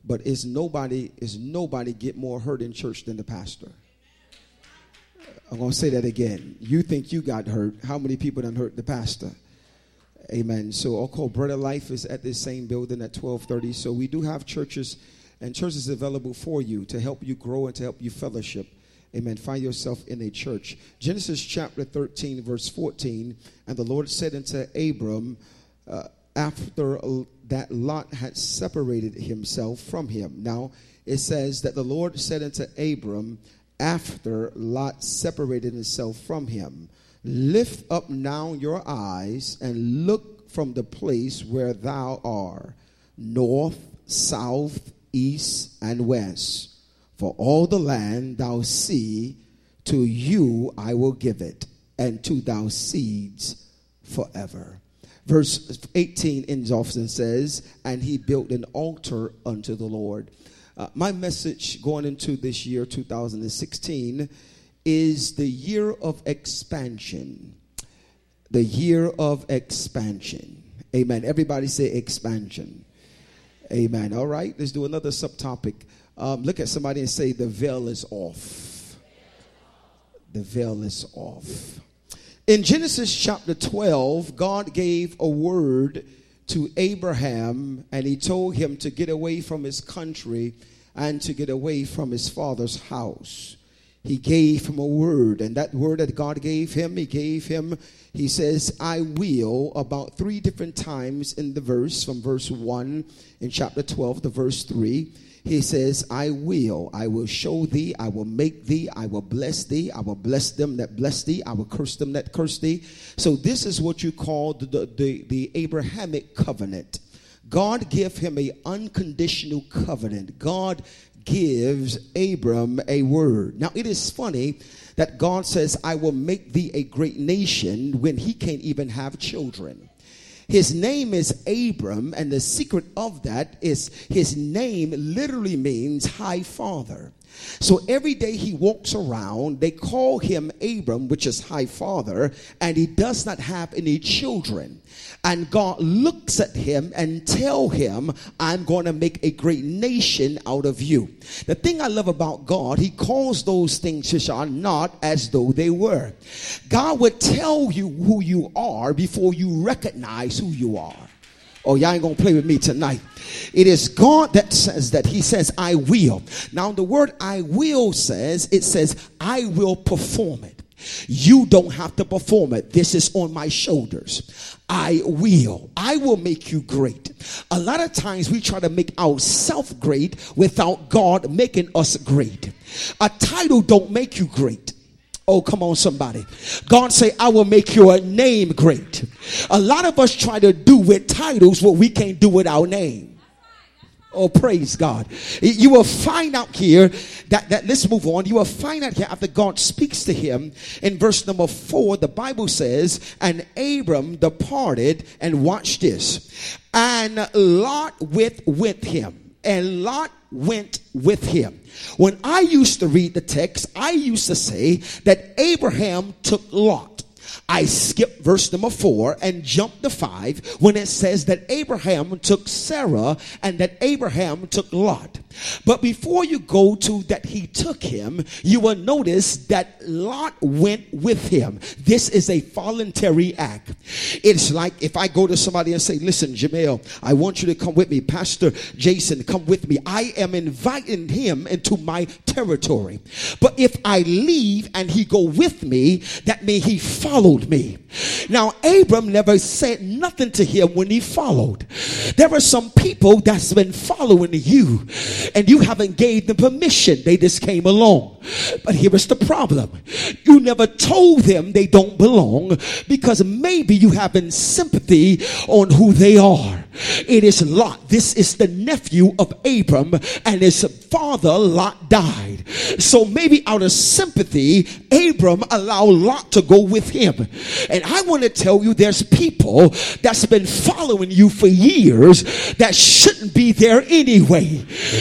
but is nobody is nobody get more hurt in church than the pastor. I'm going to say that again. You think you got hurt. How many people done hurt the pastor? Amen. So our call Bread of Life is at this same building at twelve thirty. So we do have churches, and churches available for you to help you grow and to help you fellowship. Amen. Find yourself in a church. Genesis chapter thirteen, verse fourteen. And the Lord said unto Abram, uh, after that Lot had separated himself from him. Now, it says that the Lord said unto Abram, after Lot separated himself from him, lift up now your eyes and look from the place where thou art, north, south, east, and west. For all the land thou see, to you I will give it, and to thy seeds forever. Verse eighteen ends off and says, and he built an altar unto the Lord. Uh, my message going into this year, two thousand sixteen, is the year of expansion. The year of expansion. Amen. Everybody say expansion. Amen. All right, let's do another subtopic. Um, look at somebody and say, the veil is off. The veil is off. In Genesis chapter twelve, God gave a word to Abraham, and he told him to get away from his country and to get away from his father's house. He gave him a word, and that word that God gave him, he gave him, he says, I will, about three different times in the verse, from verse one in chapter twelve to verse three. He says, I will, I will show thee, I will make thee, I will bless thee, I will bless them that bless thee, I will curse them that curse thee. So this is what you call the, the, the Abrahamic covenant. God gave him an unconditional covenant. God gives Abram a word. Now it is funny that God says, I will make thee a great nation, when he can't even have children. His name is Abram, and the secret of that is his name literally means high father. So every day he walks around, they call him Abram, which is high father, and he does not have any children. And God looks at him and tell him, I'm going to make a great nation out of you. The thing I love about God, he calls those things which are not as though they were. God would tell you who you are before you recognize who you are. Oh, y'all ain't going to play with me tonight. It is God that says that. He says, I will. Now, the word I will says, it says, I will perform it. You don't have to perform it. This is on my shoulders. I will. I will make you great. A lot of times we try to make ourselves great without God making us great. A title don't make you great. Oh, come on, somebody. God say, I will make your name great. A lot of us try to do with titles what we can't do with our name. Oh, praise God. You will find out here that, that, let's move on. You will find out here after God speaks to him in verse number four, the Bible says, and Abram departed, and watch this, and Lot went with him, and Lot went with him. When I used to read the text, I used to say that Abraham took Lot. I skipped verse number four and jumped to five when it says that Abraham took Sarah and that Abraham took Lot. But before you go to that he took him, you will notice that Lot went with him. This is a voluntary act. It's like if I go to somebody and say, listen, Jamel, I want you to come with me. Pastor Jason, come with me. I am inviting him into my territory. But if I leave and he go with me, that means he followed me. Now, Abram never said nothing to him when he followed. There are some people that's been following you, and you haven't gave them permission. They just came along. But here is the problem. You never told them they don't belong because maybe you haven't sympathy on who they are. It is Lot. This is the nephew of Abram, and his father Lot died. So maybe out of sympathy, Abram allowed Lot to go with him. And I want to tell you there's people that's been following you for years that shouldn't be there anyway.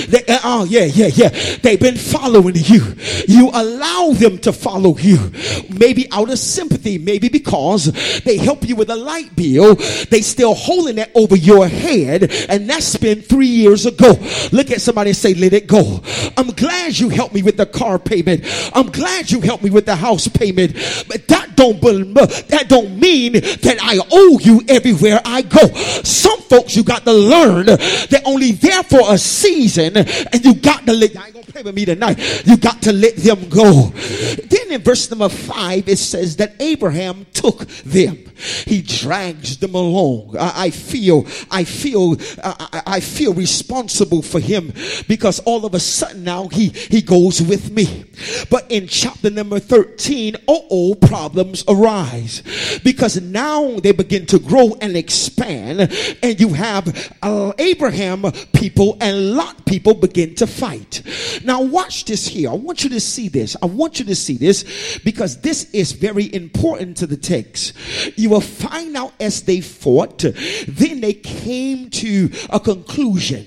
They, oh yeah, yeah, yeah. They've been following you. You allow them to follow you. Maybe out of sympathy, maybe because they help you with a light bill, they still holding that over your head, and that's been three years ago. Look at somebody and say, let it go. I'm glad you helped me with the car payment. I'm glad you helped me with the house payment. But that don't that don't mean that I owe you everywhere I go. Some folks you got to learn they're only there for a season, and you got to let I ain't gonna play with me tonight. You got to let them go. Then in verse number five it says that Abraham took them. He drags them along. I, I feel, I feel, I, I feel responsible for him because all of a sudden now he he goes with me. But in chapter number thirteen, uh-oh, problems arise because now they begin to grow and expand, and you have uh, Abraham people and Lot people begin to fight. Now watch this here. I want you to see this. I want you to see this because this is very important to the text. You will find out as they fought, then they came to a conclusion.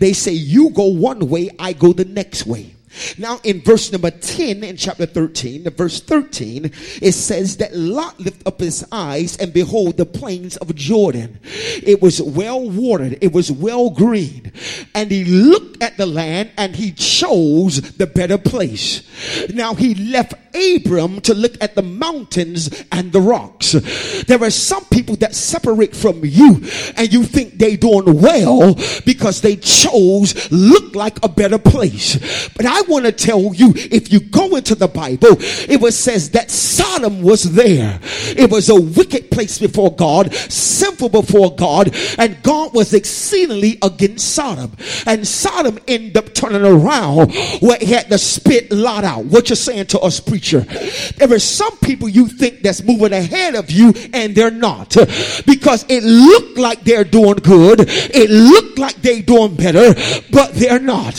They say, you go one way, I go the next way. Now in verse number ten in chapter thirteen, verse thirteen, it says that Lot lifted up his eyes and behold the plains of Jordan. It was well watered. It was well green. And he looked at the land and he chose the better place. Now he left Abram to look at the mountains and the rocks. There are some people that separate from you and you think they doing well because they chose look like a better place. But I want to tell you, if you go into the Bible, it was says that Sodom was there. It was a wicked place before God, sinful before God, and God was exceedingly against Sodom. And Sodom ended up turning around where he had to spit Lot out. What you're saying to us, preacher? There are some people you think that's moving ahead of you, and they're not, because it looked like they're doing good. It looked like they're doing better, but they're not.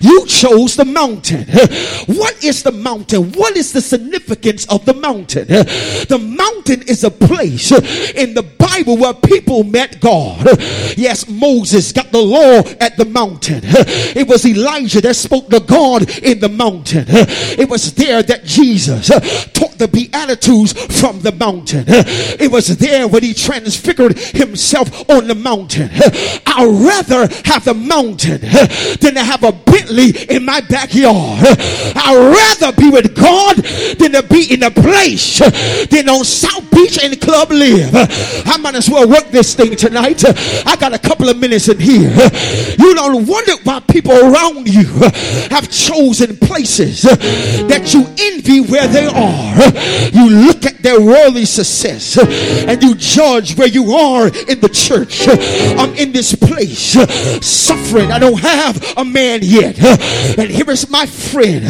You chose the mountain. What is the mountain? What is the significance of the mountain? The mountain is a place in the Bible where people met God. Yes, Moses got the law at the mountain. It was Elijah that spoke to God in the mountain. It was there that Jesus taught the Beatitudes from the mountain. It was there when he transfigured himself on the mountain. I'd rather have the mountain than to have a Bentley in my backyard. I'd rather be with God than to be in a place than on South Beach and Club Live. I might as well work this thing tonight. I got a couple of minutes in here. You don't wonder why people around you have chosen places that you envy where they are. You look at their worldly success, and you judge where you are in the church. I'm in this place suffering. I don't have a man yet, and here is my friend.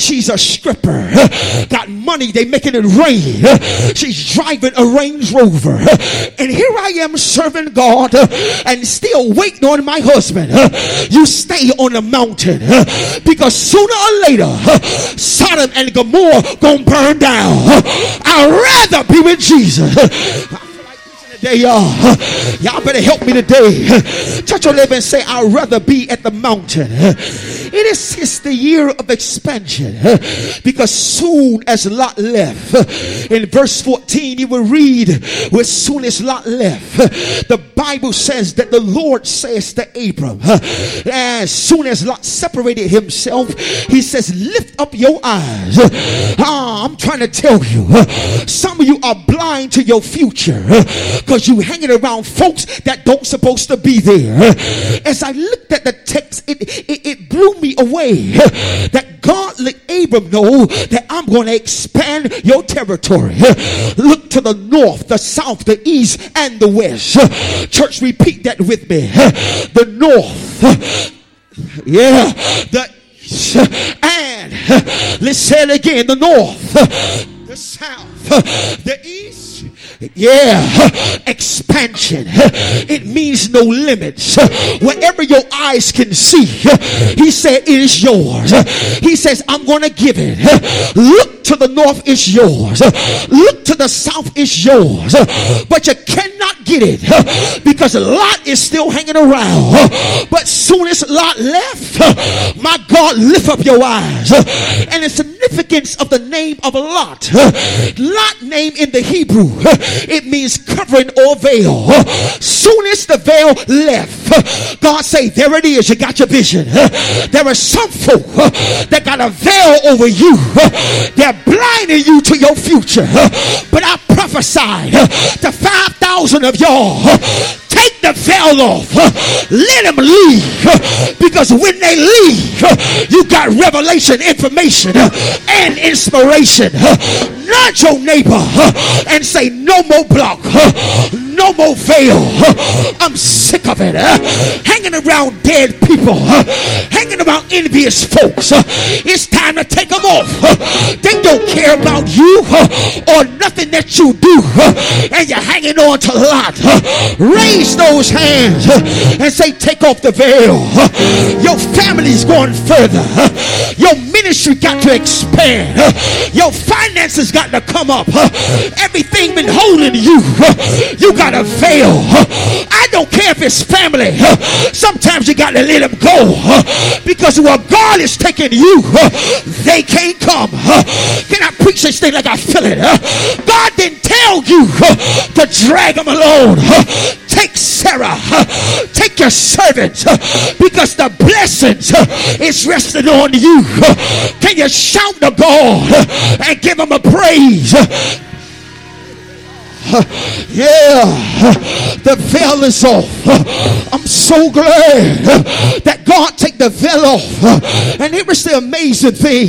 She's a stripper, got money, they making it rain. She's driving a Range Rover, and here I am serving God and still waiting on my husband. You stay on the mountain, because sooner or later Sodom and Gomorrah gonna burn down. I'd rather be with Jesus. There y'all, y'all better help me today. Touch your lip and say, I'd rather be at the mountain. It is it's the year of expansion, because soon as Lot left, in verse fourteen you will read, as soon as Lot left, the Bible says that the Lord says to Abram, as soon as Lot separated himself, he says, lift up your eyes. Ah, I'm trying to tell you, some of you are blind to your future, because you hanging around folks that don't supposed to be there. As I looked at the text, it, it, it blew me away that God let Abram know that I'm going to expand your territory. Look to the north, the south, the east, and the west. Church, repeat that with me. The north, yeah, the east, and let's say it again, the north, the south, the east. Yeah, expansion. It means no limits. Wherever your eyes can see, he said, it is yours. He says, I'm going to give it. Look to the north, it's yours. Look to the south, it's yours. But you cannot get it, because Lot is still hanging around. But soon as Lot left, my God, lift up your eyes. And the significance of the name of Lot, Lot name in the Hebrew, it means covering or veil. Soon as the veil left, God say, there it is, you got your vision. There are some folk that got a veil over you. They're blinding you to your future. But I prophesied to five thousand of y'all, take the veil off. Let them leave. Because when they leave, you got revelation, information, and inspiration. Nudge your neighbor and say, no more block, no more veil. I'm sick of it. Hanging around dead people, hanging around envious folks. It's time to take them off. They don't care about you or nothing that you do, and you're hanging on to Lot. Raise those hands and say, take off the veil. Your family's going further. Your ministry got to expand. Your finances got to come up. Everything been holding you. You got a veil. I don't care if it's family. Sometimes you got to let them go, because where God is taking you, they can't come. Can I preach this thing like I feel it? God didn't tell you to drag them along. Take Sarah, take your servant, because the blessings is resting on you. Can you shout to God and give him a praise? Yeah, the veil is off. I'm so glad that God take the veil off. And here is the amazing thing.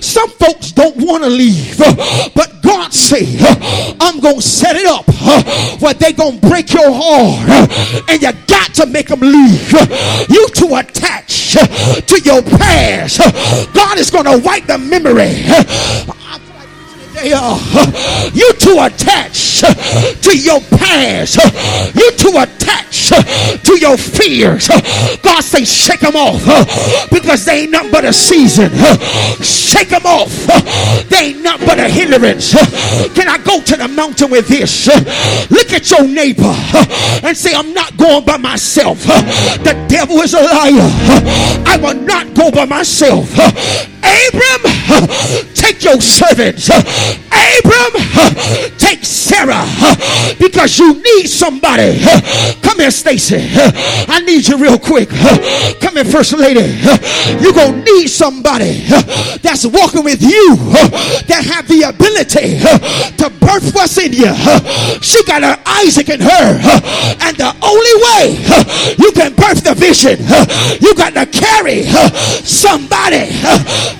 Some folks don't want to leave, but God say, I'm going to set it up where they going to break your heart, and you got to make them leave. You too attached to your past. God is going to wipe the memory. You too attached to your past. You too attached to your fears. God say, shake them off, because they ain't nothing but a season. Shake them off. They ain't nothing but a hindrance. Can I go to the mountain with this? Look at your neighbor and say, I'm not going by myself. The devil is a liar. I will not go by myself. Abram, take your servants. Abram, take Sarah, because you need somebody. Come here, Stacy. I need you real quick. Come here, First Lady. You're going to need somebody that's walking with you, that have the ability to birth what's in you. She got her Isaac in her, and the only way you can birth the vision, you got to carry somebody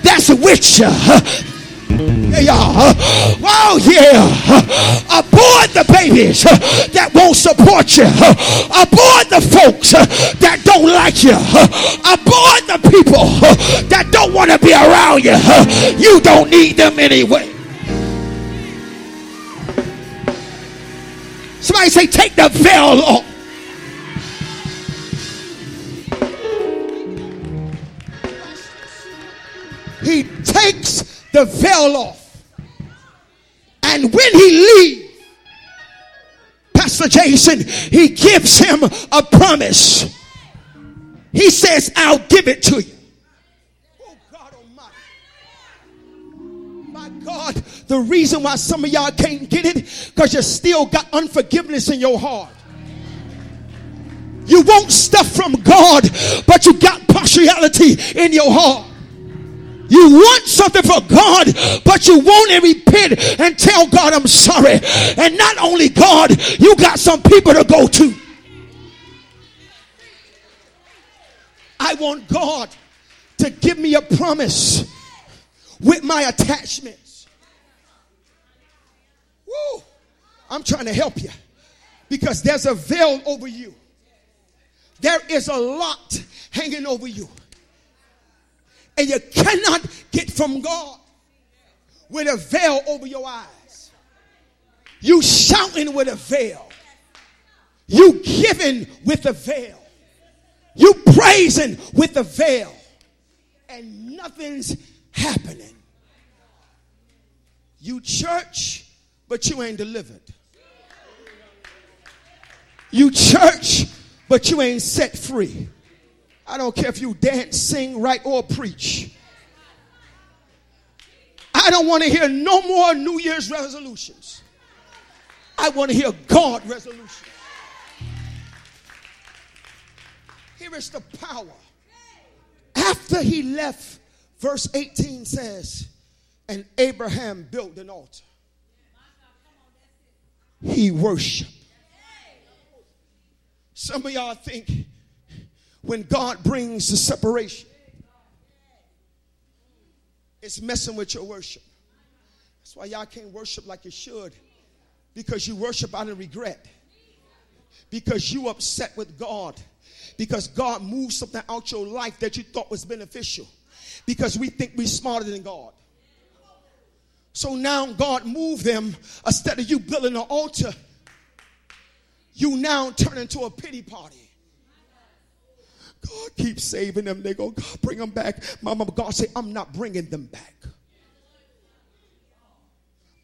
that's with you. Hey, y'all. Oh, yeah. Aboard the babies that won't support you. Aboard the folks that don't like you. Aboard the people that don't want to be around you. You don't need them anyway. Somebody say, take the veil off. He takes the veil off. And when he leaves, Pastor Jason, he gives him a promise. He says, I'll give it to you. Oh, God Almighty. My God, the reason why some of y'all can't get it, because you still got unforgiveness in your heart. You want stuff from God, but you got partiality in your heart. You want something for God, but you won't repent and tell God, I'm sorry. And not only God, you got some people to go to. I want God to give me a promise with my attachments. Woo! I'm trying to help you because there's a veil over you. There is a lot hanging over you. And you cannot get from God with a veil over your eyes. You shouting with a veil. You giving with a veil. You praising with a veil. And nothing's happening. You church, but you ain't delivered. You church, but you ain't set free. I don't care if you dance, sing, write, or preach. I don't want to hear no more New Year's resolutions. I want to hear God resolutions. Here is the power. After he left, verse eighteen says, and Abraham built an altar. He worshiped. Some of y'all think, when God brings the separation, it's messing with your worship. That's why y'all can't worship like you should, because you worship out of regret, because you upset with God, because God moved something out your life that you thought was beneficial, because we think we're smarter than God. So now God moved them. Instead of you building an altar, you now turn into a pity party. God keeps saving them. They go, God, bring them back. Mama, God say, I'm not bringing them back.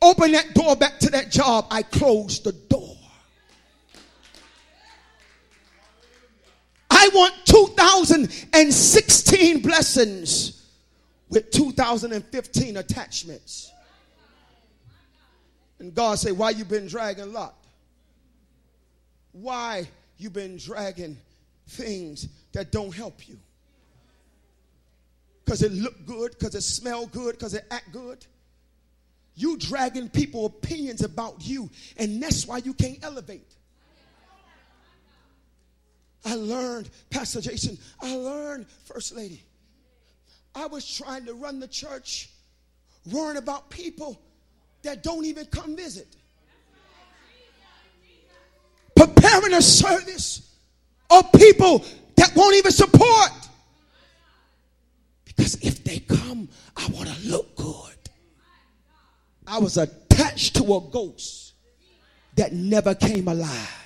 Open that door back to that job. I closed the door. I want two thousand sixteen blessings with two thousand fifteen attachments. And God say, why you been dragging Lot? Why you been dragging things that don't help you? Because it look good, because it smell good, because it act good. You dragging people opinions about you, and that's why you can't elevate. I learned, Pastor Jason, I learned, First Lady, I was trying to run the church worrying about people that don't even come visit. Preparing a service of people that won't even support. Because if they come, I want to look good. I was attached to a ghost that never came alive.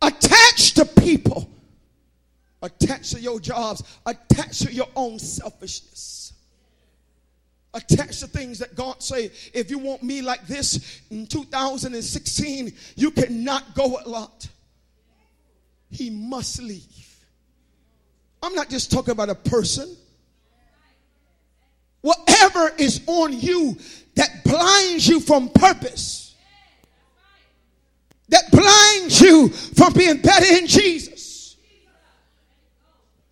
Attached to people. Attached to your jobs. Attached to your own selfishness. Attached to things that God say, if you want me like this in two thousand sixteen, you cannot go a lot. He must leave. I'm not just talking about a person. Whatever is on you that blinds you from purpose, that blinds you from being better in Jesus,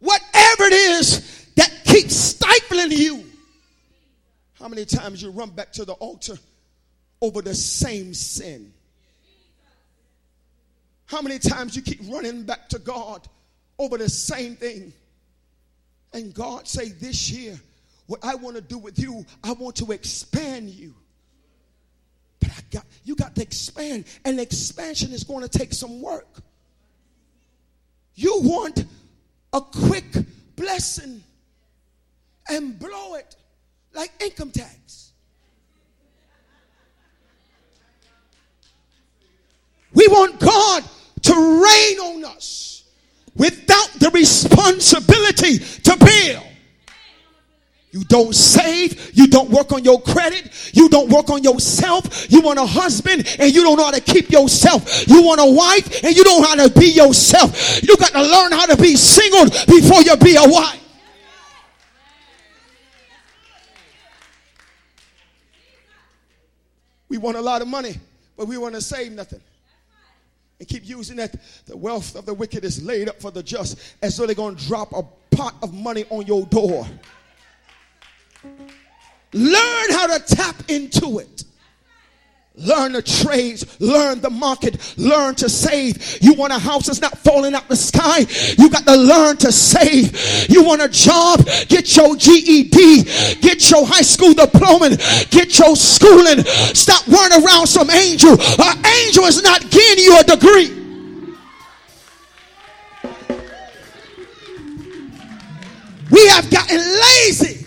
whatever it is that keeps stifling you. How many times you run back to the altar over the same sin? How many times you keep running back to God over the same thing? And God say, this year What I want to do with you, I want to expand you. But I got, you got to expand. And expansion is going to take some work. You want a quick blessing and blow it like income tax. We want God to reign on us without the responsibility to build. You don't save. You don't work on your credit. You don't work on yourself. You want a husband and you don't know how to keep yourself. You want a wife and you don't know how to be yourself. You got to learn how to be single before you be a wife. We want a lot of money, but we want to save nothing. And keep using that. The wealth of the wicked is laid up for the just, as though they're going to drop a pot of money on your door. Learn how to tap into it. Learn the trades. Learn the market. Learn to save. You want a house that's not falling out the sky? You got to learn to save. You want a job? Get your G E D. Get your high school diploma. Get your schooling. Stop running around some angel. An angel is not giving you a degree. We have gotten lazy.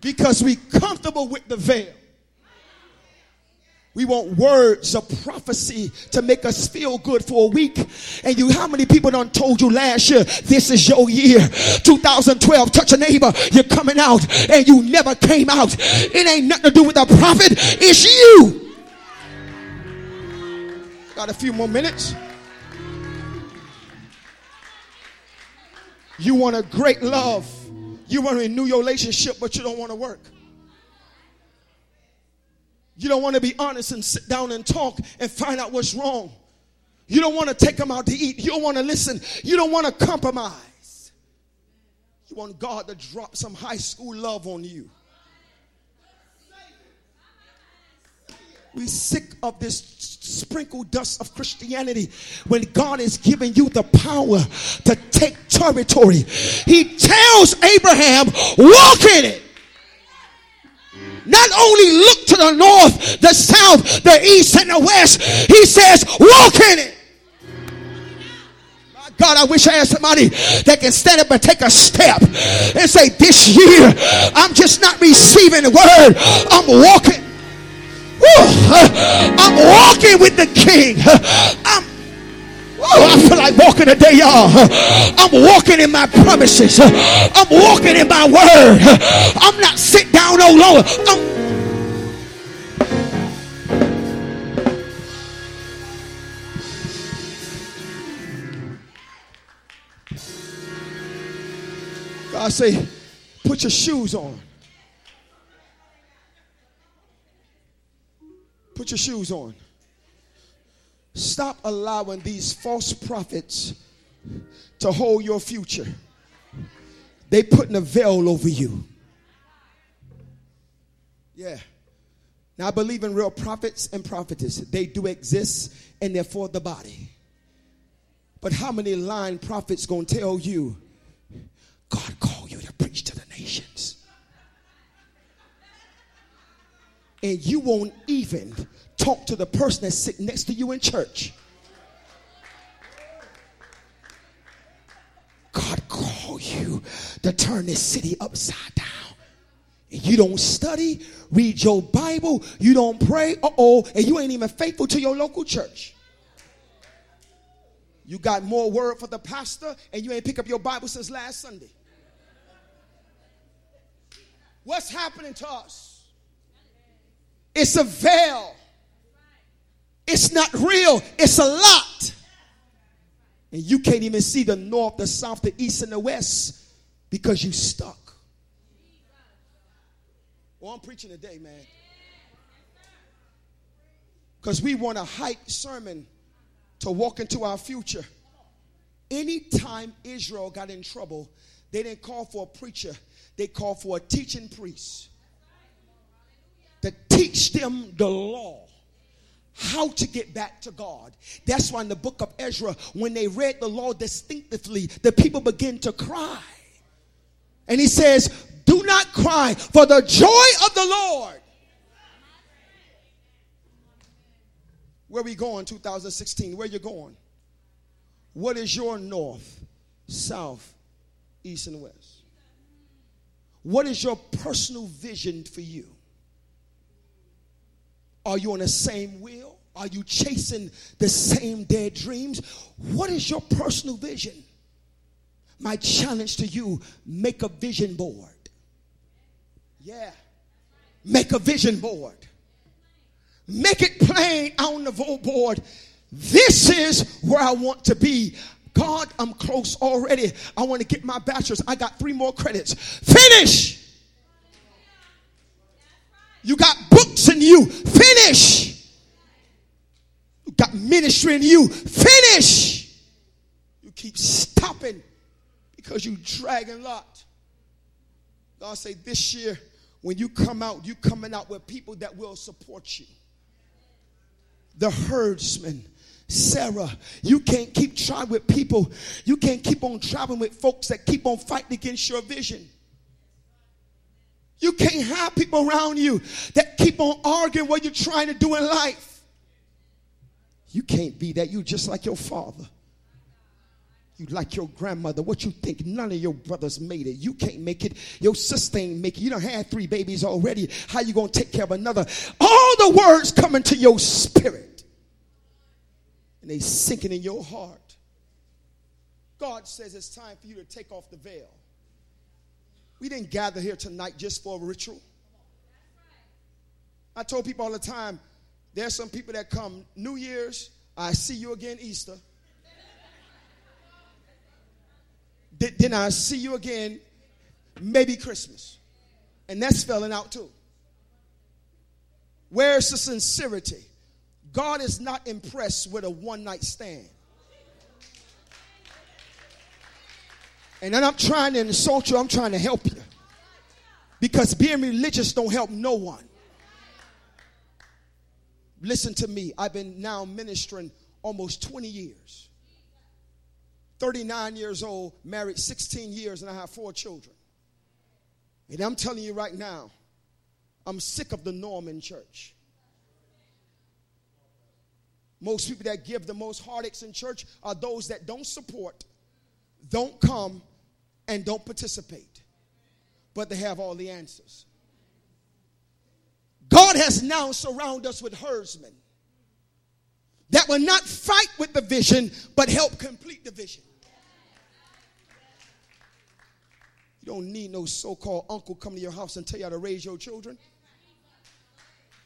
Because we comfortable with the veil. We want words of prophecy to make us feel good for a week. And you, how many people done told you last year, this is your year? twenty twelve, touch a neighbor, you're coming out, and you never came out. It ain't nothing to do with the prophet, it's you. Got a few more minutes. You want a great love. You want to renew your relationship, but you don't want to work. You don't want to be honest and sit down and talk and find out what's wrong. You don't want to take them out to eat. You don't want to listen. You don't want to compromise. You want God to drop some high school love on you. We're sick of this sprinkled dust of Christianity when God is giving you the power to take territory. He tells Abraham, walk in it. Not only look to the north, the south, the east, and the west. He says, walk in it. God, I wish I had somebody that can stand up and take a step and say, this year, I'm just not receiving the word. I'm walking. Uh, I'm walking with the King. Uh, I'm, oh, I feel like walking today, y'all. Uh, I'm walking in my promises. Uh, I'm walking in my word. Uh, I'm not sit down no longer. I'm God say, put your shoes on. Put your shoes on. Stop allowing these false prophets to hold your future. They putting a veil over you. Yeah. Now I believe in real prophets and prophetesses. They do exist and they're for the body. But how many lying prophets gonna tell you, God called you to preach to the nations? And you won't even talk to the person that's sitting next to you in church. God called you to turn this city upside down. And you don't study, read your Bible, you don't pray, uh-oh, and you ain't even faithful to your local church. You got more word for the pastor, and you ain't pick up your Bible since last Sunday. What's happening to us? It's a veil. It's not real. It's a lot. And you can't even see the north, the south, the east, and the west because you stuck. Well, I'm preaching today, man. Because we want a hype sermon to walk into our future. Anytime Israel got in trouble, they didn't call for a preacher. They called for a teaching priest. To teach them the law, how to get back to God. That's why in the book of Ezra, when they read the law distinctively, the people begin to cry. And he says, do not cry, for the joy of the Lord. Where we going two thousand sixteen? Where you going? What is your north, south, east, and west? What is your personal vision for you? Are you on the same wheel? Are you chasing the same dead dreams? What is your personal vision? My challenge to you, make a vision board. Yeah. Make a vision board. Make it plain on the board. This is where I want to be. God, I'm close already. I want to get my bachelor's. I got three more credits. Finish. You got books in you. Finish. You got ministry in you. Finish. You keep stopping because you dragging lot. God say this year, when you come out, you coming out with people that will support you. The herdsman, Sarah, you can't keep trying with people. You can't keep on traveling with folks that keep on fighting against your vision. You can't have people around you that keep on arguing what you're trying to do in life. You can't be that. You just like your father. You like your grandmother. What you think? None of your brothers made it. You can't make it. Your sister ain't make it. You done had three babies already. How you going to take care of another? All the words coming to your spirit. And they sinking in your heart. God says it's time for you to take off the veil. We didn't gather here tonight just for a ritual. I told people all the time, there's some people that come New Year's, I see you again Easter. Then I see you again maybe Christmas. And that's falling out too. Where's the sincerity? God is not impressed with a one-night stand. And then I'm trying to insult you. I'm trying to help you. Because being religious don't help no one. Listen to me. I've been now ministering almost twenty years. thirty-nine years old, married sixteen years, and I have four children. And I'm telling you right now, I'm sick of the Norman church. Most people that give the most heartaches in church are those that don't support, don't come, and don't participate, but they have all the answers. God has now surrounded us with herdsmen that will not fight with the vision, but help complete the vision. You don't need no so-called uncle come to your house and tell you how to raise your children.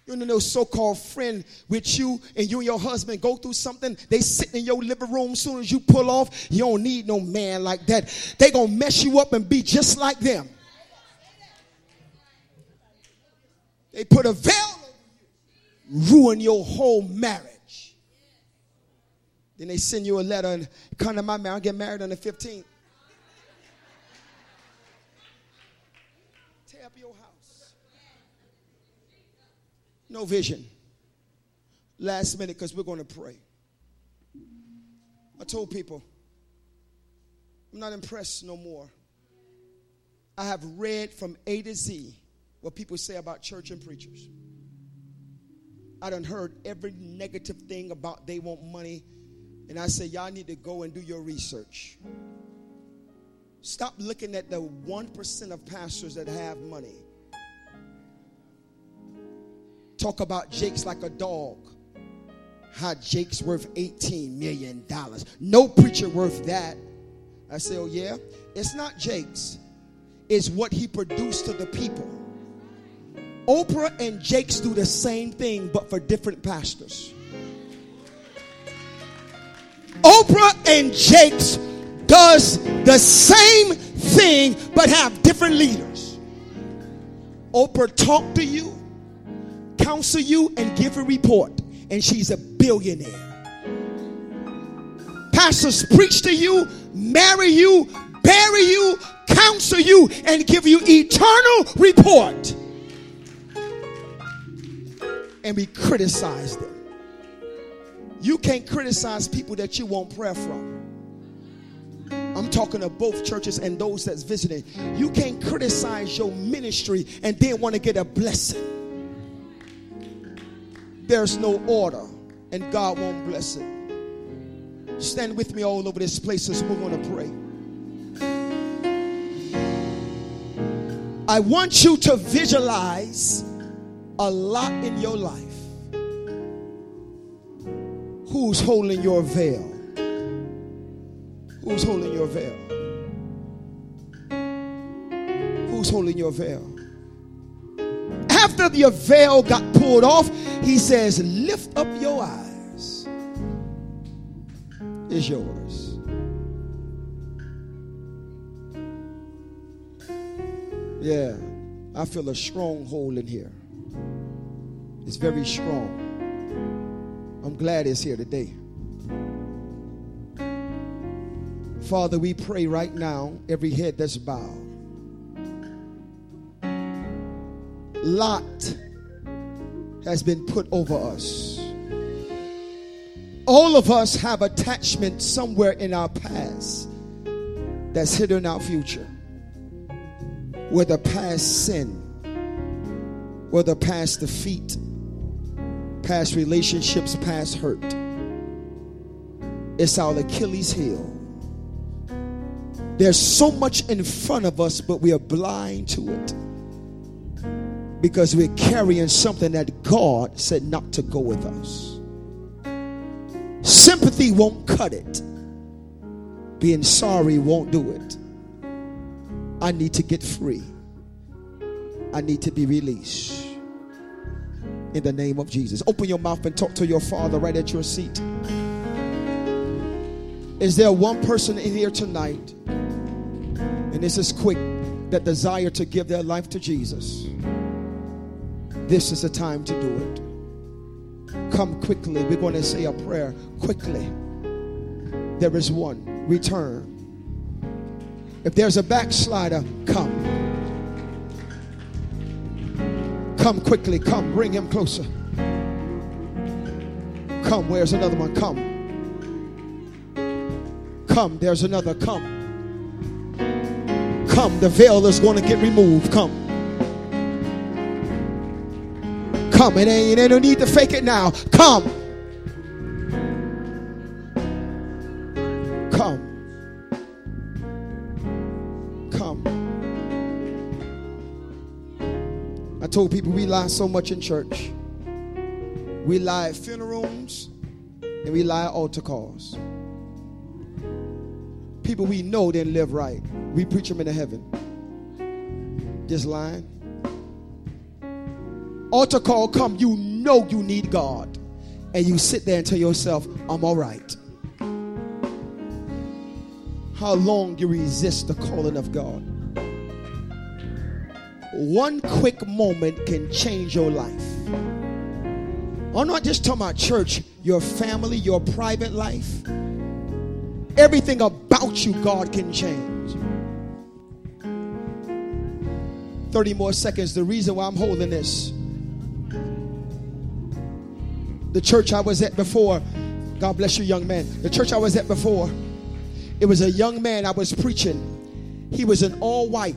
You don't need no so-called friend with you, and you and your husband go through something. They sitting in your living room as soon as you pull off. You don't need no man like that. They going to mess you up and be just like them. They put a veil over you, ruin your whole marriage. Then they send you a letter and come to my marriage. I'll get married on the fifteenth. Tear up your house. No vision. Last minute, because we're going to pray. I told people, I'm not impressed no more. I have read from A to Z what people say about church and preachers. I done heard every negative thing about they want money. And I say, y'all need to go and do your research. Stop looking at the one percent of pastors that have money. Talk about Jake's like a dog. How Jake's worth eighteen million dollars. No preacher worth that. I say, oh yeah? It's not Jake's. It's what he produced to the people. Oprah and Jake's do the same thing, but for different pastors. Oprah and Jake's does the same thing, but have different leaders. Oprah talk to you, counsel you, and give a report. And she's a billionaire. Pastors preach to you, marry you, bury you, counsel you, and give you eternal report. And we criticize them. You can't criticize people that you want prayer from. I'm talking to both churches and those that's visiting. You can't criticize your ministry and then want to get a blessing. There's no order, and God won't bless it. Stand with me all over this place as we're going to pray. I want you to visualize a lot in your life. Who's holding your veil? Who's holding your veil? Who's holding your veil? After your veil got pulled off, he says, lift up your eyes. It's yours. Yeah, I feel a stronghold in here. It's very strong. I'm glad it's here today. Father, we pray right now, every head that's bowed. Lot has been put over us. All of us have attachment somewhere in our past that's hidden our future. Whether past sin, whether past defeat, past relationships, past hurt. It's our Achilles heel. There's so much in front of us, but we are blind to it because we're carrying something that God said not to go with us. Sympathy won't cut it. Being sorry won't do it. I need to get free. I need to be released. In the name of Jesus. Open your mouth and talk to your Father right at your seat. Is there one person in here tonight? And this is quick, that desire to give their life to Jesus. This is the time to do it. Come quickly. We're going to say a prayer quickly. There is one. Return. If there's a backslider, come. Come quickly. Come. Bring him closer. Come. Where's another one? Come. Come. There's another. Come. Come, the veil is going to get removed. Come. Come, it ain't, ain't no need to fake it now. Come. Come. Come. I told people we lie so much in church. We lie at funeral homes and we lie at altar calls. People we know didn't live right. We preach them into heaven. Just lying. Altar call come. You know you need God. And you sit there and tell yourself, I'm all right. How long do you resist the calling of God? One quick moment can change your life. I'm not just talking about church. Your family, your private life. Everything about you, God can change. thirty more seconds. The reason why I'm holding this. The church I was at before. God bless you, young man. The church I was at before. It was a young man I was preaching. He was in all white.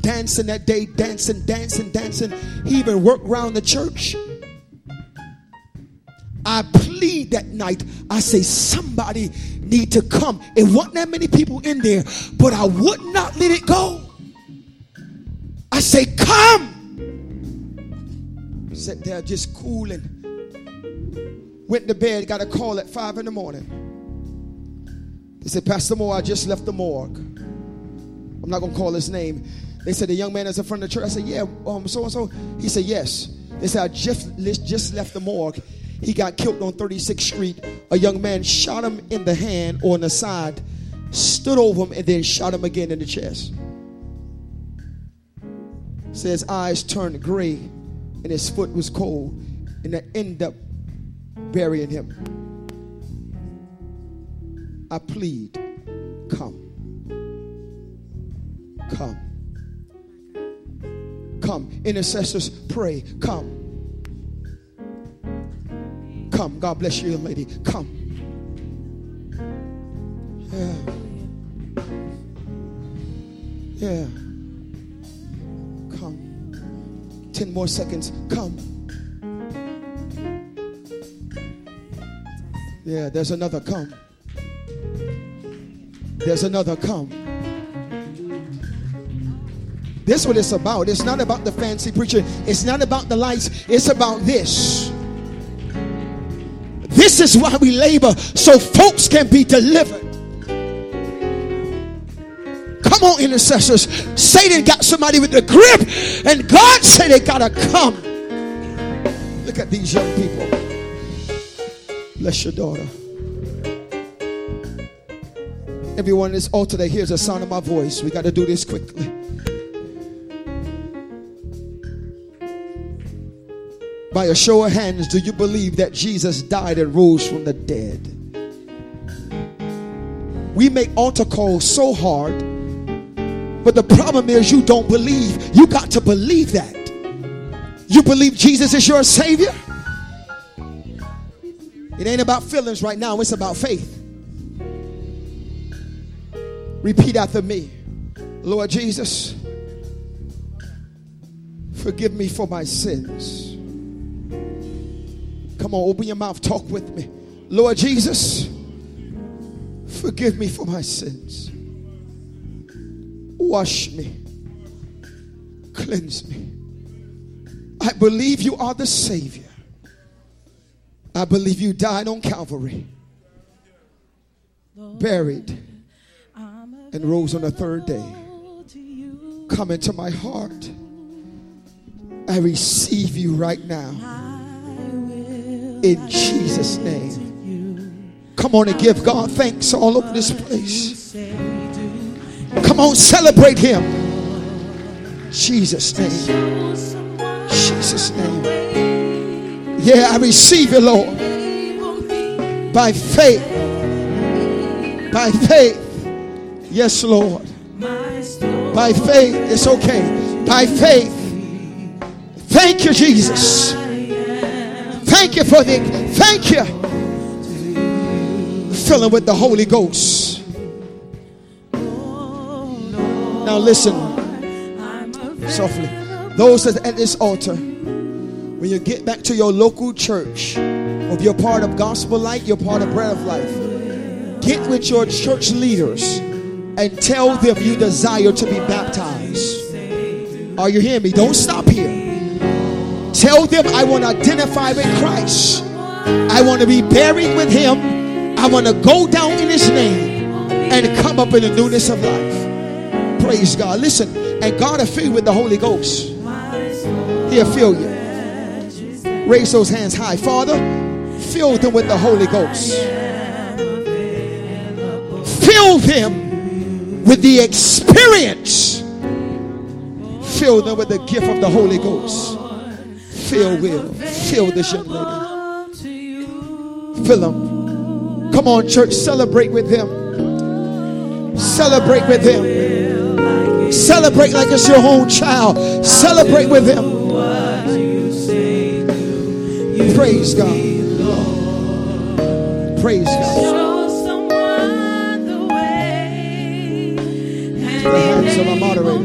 Dancing that day. Dancing, dancing, dancing. He even worked around the church. I plead that night. I say, somebody need to come. It wasn't that many people in there. But I would not let it go. I say, come. Sat there just cool and went to bed. Got a call at five in the morning. They said, Pastor Moore, I just left the morgue. I'm not going to call his name. They said, the young man is in front of the church. I said, yeah, um, so-and-so. He said, yes. They said, I just, just left the morgue. He got killed on thirty-sixth street. A young man shot him in the hand or on the side, stood over him, and then shot him again in the chest. So his eyes turned gray and his foot was cold, and they end up burying him. I plead, come, come, come. Intercessors, pray, come, come. God bless you, lady, come. Yeah. Yeah. Come. Ten more seconds. Come. Yeah, there's another come. There's another come. This is what it's about. It's not about the fancy preacher. It's not about the lights. It's about this. This is why we labor, so folks can be delivered. Come on, intercessors. Satan got somebody with the grip, and God said they gotta come. Look at these young people. Bless your daughter. Everyone in this altar that hears the sound of my voice, we got to do this quickly. By a show of hands, do you believe that Jesus died and rose from the dead? We make altar calls so hard, but the problem is you don't believe. You got to believe that. You believe Jesus is your Savior? It ain't about feelings right now. It's about faith. Repeat after me. Lord Jesus, forgive me for my sins. Come on, open your mouth. Talk with me. Lord Jesus, forgive me for my sins. Wash me. Cleanse me. I believe you are the Savior. I believe you died on Calvary, buried, and rose on the third day. Come into my heart. I receive you right now. In Jesus' name. Come on and give God thanks all over this place. Come on, celebrate him. Jesus' name. Jesus' name. Yeah, I receive it, Lord. By faith. By faith. Yes, Lord. By faith. It's okay. By faith. Thank you, Jesus. Thank you for the... Thank you. Fill him with the Holy Ghost. Now listen. Softly. Those that are at this altar... When you get back to your local church, or if you're part of Gospel Light, you're part of Bread of Life, get with your church leaders and tell them you desire to be baptized. Are you hearing me? Don't stop here. Tell them I want to identify with Christ. I want to be buried with him. I want to go down in his name and come up in the newness of life. Praise God. Listen, and God will fill you with the Holy Ghost. He'll fill you. Raise those hands high. Father, fill them with the Holy Ghost. Fill them with the experience. Fill them with the gift of the Holy Ghost. Fill will. Fill this young lady. Fill them. Come on, church. Celebrate with them. Celebrate with them. Celebrate like it's your own child. Celebrate with them. Praise God. Praise God. Show someone the way, and the hands of our moderator.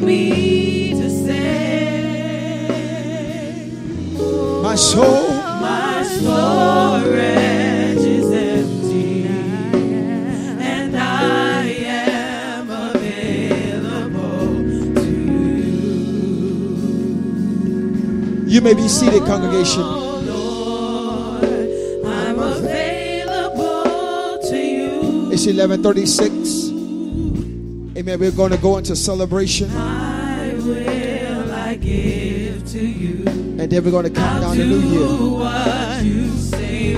To say, ooh, my soul, my soul wretch is empty, and I am available to you. You may be seated, congregation. eleven thirty-six. Amen. We're going to go into celebration. I will I give to you. And then we're going to count down the new year. You say,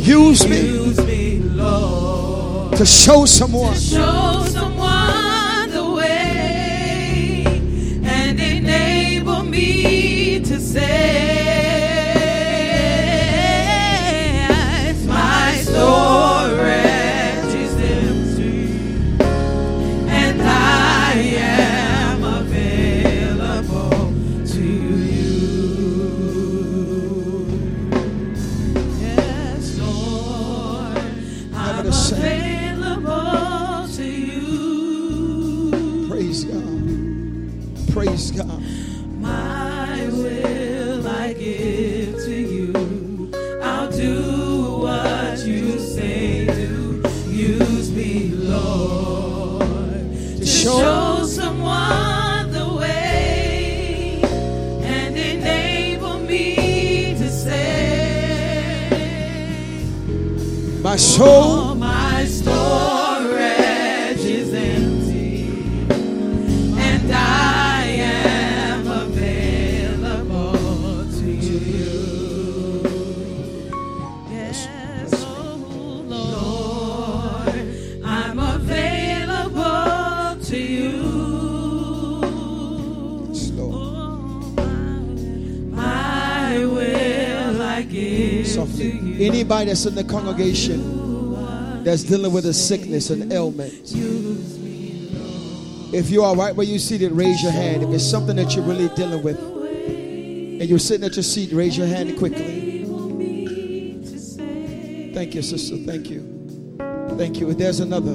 use me, use me Lord, to show someone. To show someone the way and enable me to say my story. Praise God. Praise God. My will I give to you. I'll do what you say do. Use me, Lord, to show someone the way and enable me to say, my soul, my soul. Anybody that's in the congregation that's dealing with a sickness, an ailment, if you are right where you seated, raise your hand. If it's something that you're really dealing with and you're sitting at your seat, raise your hand quickly. Thank you, sister. Thank you. Thank you. If there's another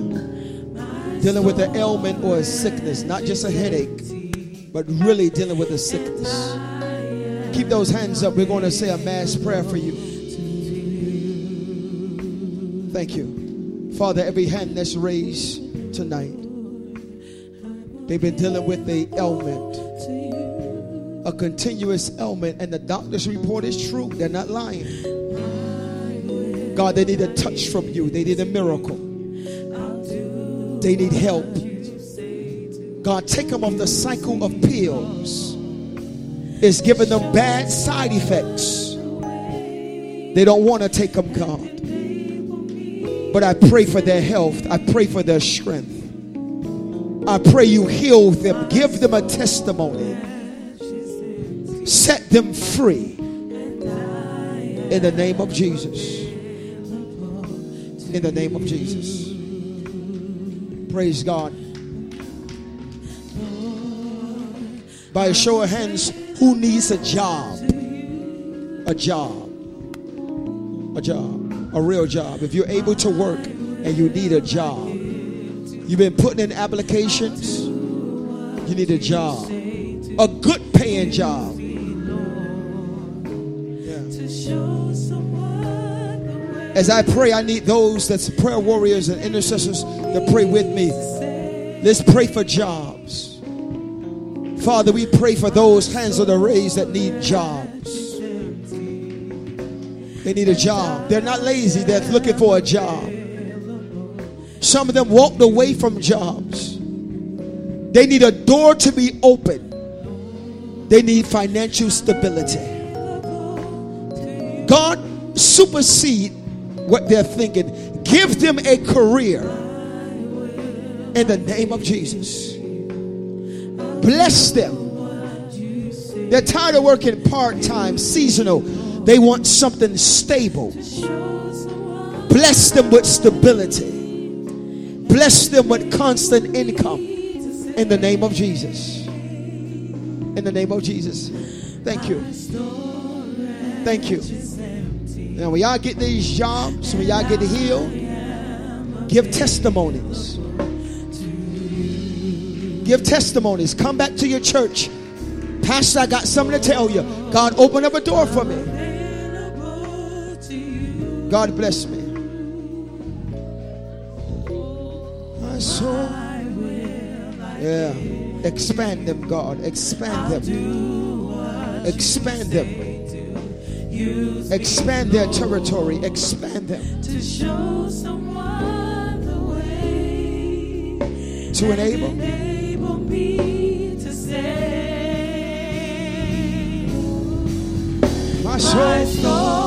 dealing with an ailment or a sickness, not just a headache, but really dealing with a sickness, keep those hands up. We're going to say a mass prayer for you. Thank you. Father, every hand that's raised tonight, they've been dealing with an ailment, a continuous ailment, and the doctor's report is true. They're not lying. God, they need a touch from you. They need a miracle. They need help. God, take them off the cycle of pills. It's giving them bad side effects. They don't want to take them, God. But I pray for their health. I pray for their strength. I pray you heal them. Give them a testimony. Set them free. In the name of Jesus. In the name of Jesus. Praise God. By a show of hands, who needs a job? A job. A job. A real job. If you're able to work and you need a job, you've been putting in applications, you need a job, a good paying job. Yeah. As I pray, I need those that's prayer warriors and intercessors to pray with me. Let's pray for jobs. Father, we pray for those hands that are raised that need jobs. They need a job. They're not lazy. They're looking for a job. Some of them walked away from jobs. They need a door to be opened. They need financial stability. God, supersede what they're thinking. Give them a career in the name of Jesus. Bless them. They're tired of working part-time, seasonal. They want something stable. Bless them with stability. Bless them with constant income. In the name of Jesus. In the name of Jesus. Thank you. Thank you. Now when y'all get these jobs, when y'all get healed, give testimonies. Give testimonies. Come back to your church. Pastor, I got something to tell you. God, open up a door for me. God bless me. My soul. Yeah. Expand them, God. Expand them. Expand them. Expand their territory. Expand them. To enable me to say, my soul.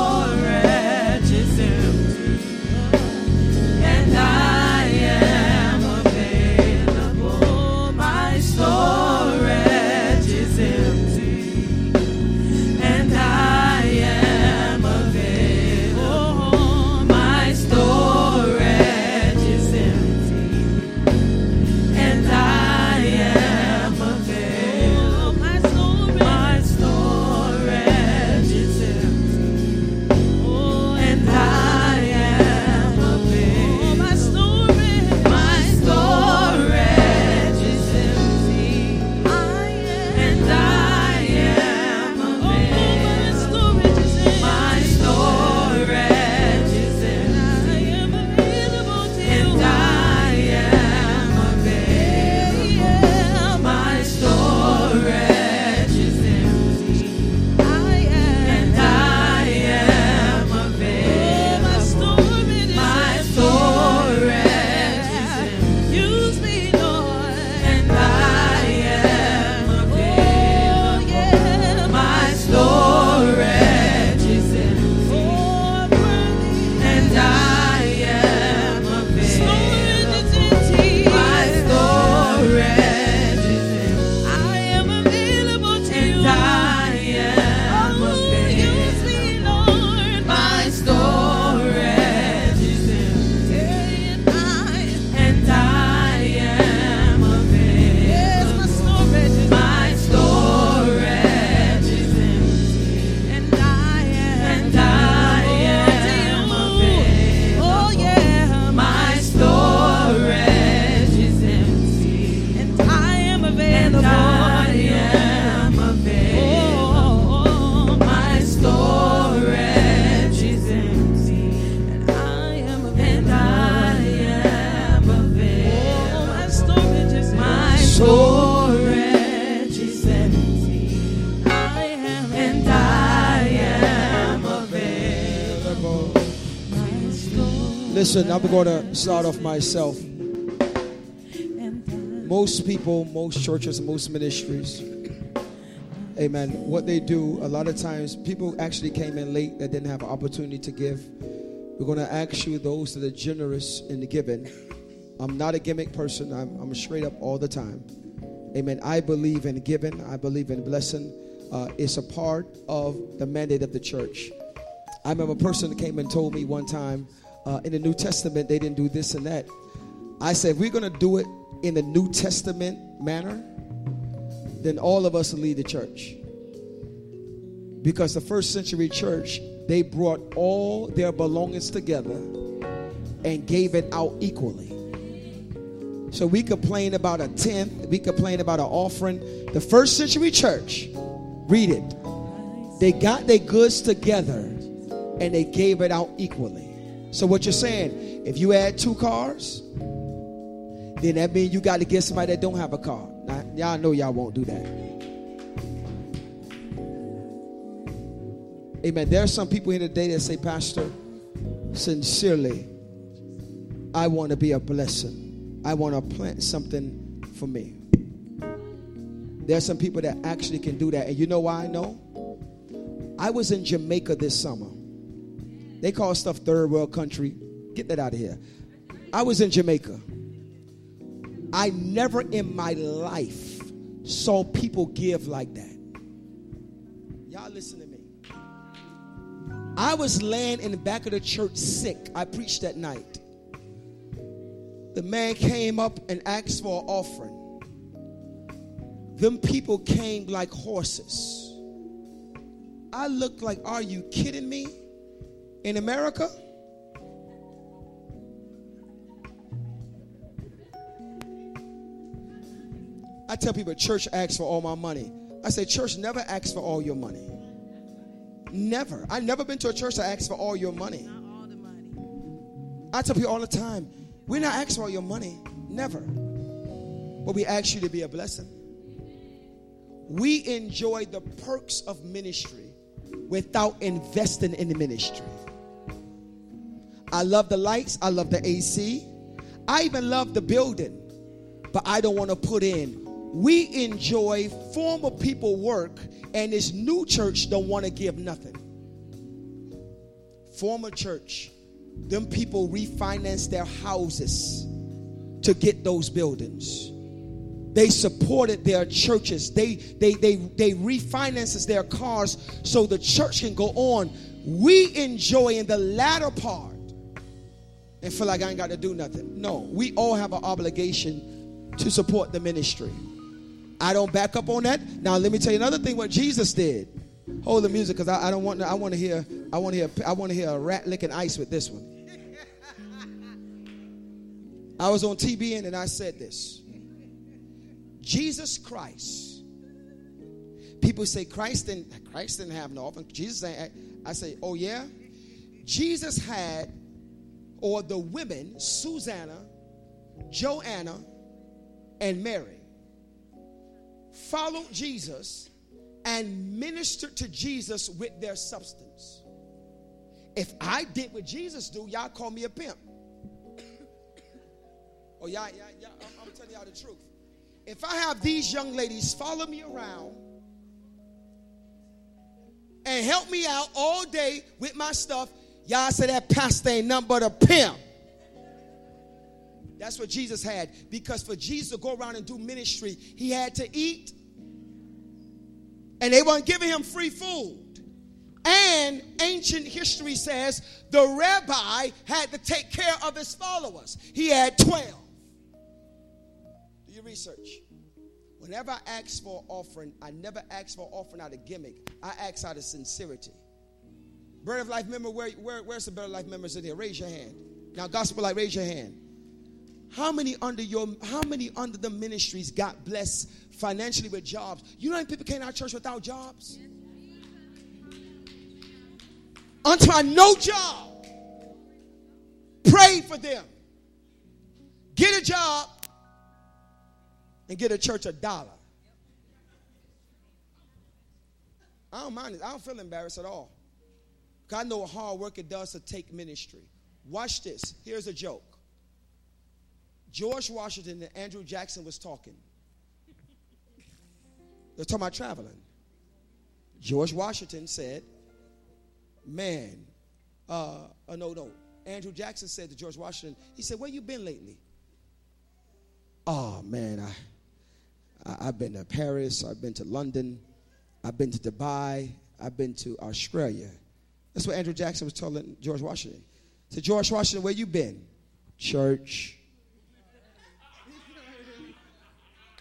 Listen, I'm going to start off myself. Most people, most churches, most ministries, amen, what they do, a lot of times, people actually came in late that didn't have an opportunity to give. We're going to ask you, those that are generous in the giving. I'm not a gimmick person. I'm, I'm straight up all the time. Amen. I believe in giving. I believe in blessing. Uh, it's a part of the mandate of the church. I remember a person that came and told me one time, uh, in the New Testament, they didn't do this and that. I said, if we're going to do it in the New Testament manner, then all of us will lead the church. Because the first century church, they brought all their belongings together and gave it out equally. So we complain about a tenth. We complain about an offering. The first century church, read it. They got their goods together and they gave it out equally. So what you're saying, if you add two cars, then that means you got to get somebody that don't have a car. Now, y'all know y'all won't do that. Amen. There are some people here today that say, Pastor, sincerely, I want to be a blessing. I want to plant something for me. There are some people that actually can do that. And you know why I know? I was in Jamaica this summer. They call stuff third world country. Get that out of here. I was in Jamaica. I never in my life saw people give like that. Y'all listen to me. I was laying in the back of the church sick. I preached that night. The man came up and asked for an offering. Them people came like horses. I looked like, are you kidding me? In America? I tell people, church asks for all my money. I say, church never asks for all your money. Never. I've never been to a church that asks for all your money. Not all the money. I tell people all the time, we're not asking for your money, never. But we ask you to be a blessing. We enjoy the perks of ministry without investing in the ministry. I love the lights. I love the A C. I even love the building. But I don't want to put in. We enjoy former people work, and this new church don't want to give nothing. Former church. Them people refinanced their houses to get those buildings. They supported their churches. They they they they refinanced their cars so the church can go on. We enjoy in the latter part and feel like I ain't got to do nothing. No, we all have an obligation to support the ministry. I don't back up on that. Now let me tell you another thing. What Jesus did. Hold the music, because I, I don't want. I want to hear. I want to hear. I want to hear a rat licking ice with this one. I was on T B N and I said this. Jesus Christ. People say Christ didn't. Christ didn't have no offering. Jesus ain't. I say, oh yeah. Jesus had, or the women, Susanna, Joanna, and Mary, followed Jesus and ministered to Jesus with their substance. If I did what Jesus do, y'all call me a pimp. Oh, y'all, y'all, y'all I'm, I'm telling y'all the truth. If I have these young ladies follow me around and help me out all day with my stuff, y'all say that pastor ain't nothing but a pimp. That's what Jesus had. Because for Jesus to go around and do ministry, he had to eat. And they weren't giving him free food. And ancient history says the rabbi had to take care of his followers. He had twelve. Do your research. Whenever I ask for an offering, I never ask for an offering out of gimmick. I ask out of sincerity. Bread of Life member, where, where, where's the Bread of Life members in here? Raise your hand. Now, Gospel Light, raise your hand. How many under your how many under the ministries got blessed financially with jobs? You know how many people came to our church without jobs? Until I no job. Pray for them. Get a job and get a church a dollar. I don't mind it. I don't feel embarrassed at all. Because I know how hard work it does to take ministry. Watch this. Here's a joke. George Washington and Andrew Jackson was talking. They're talking about traveling. George Washington said, man, uh, uh, no, no. Andrew Jackson said to George Washington, he said, where you been lately? Oh, man, I, I, I've been to Paris. I've been to London. I've been to Dubai. I've been to Australia. That's what Andrew Jackson was telling George Washington. He said, George Washington, where you been? Church.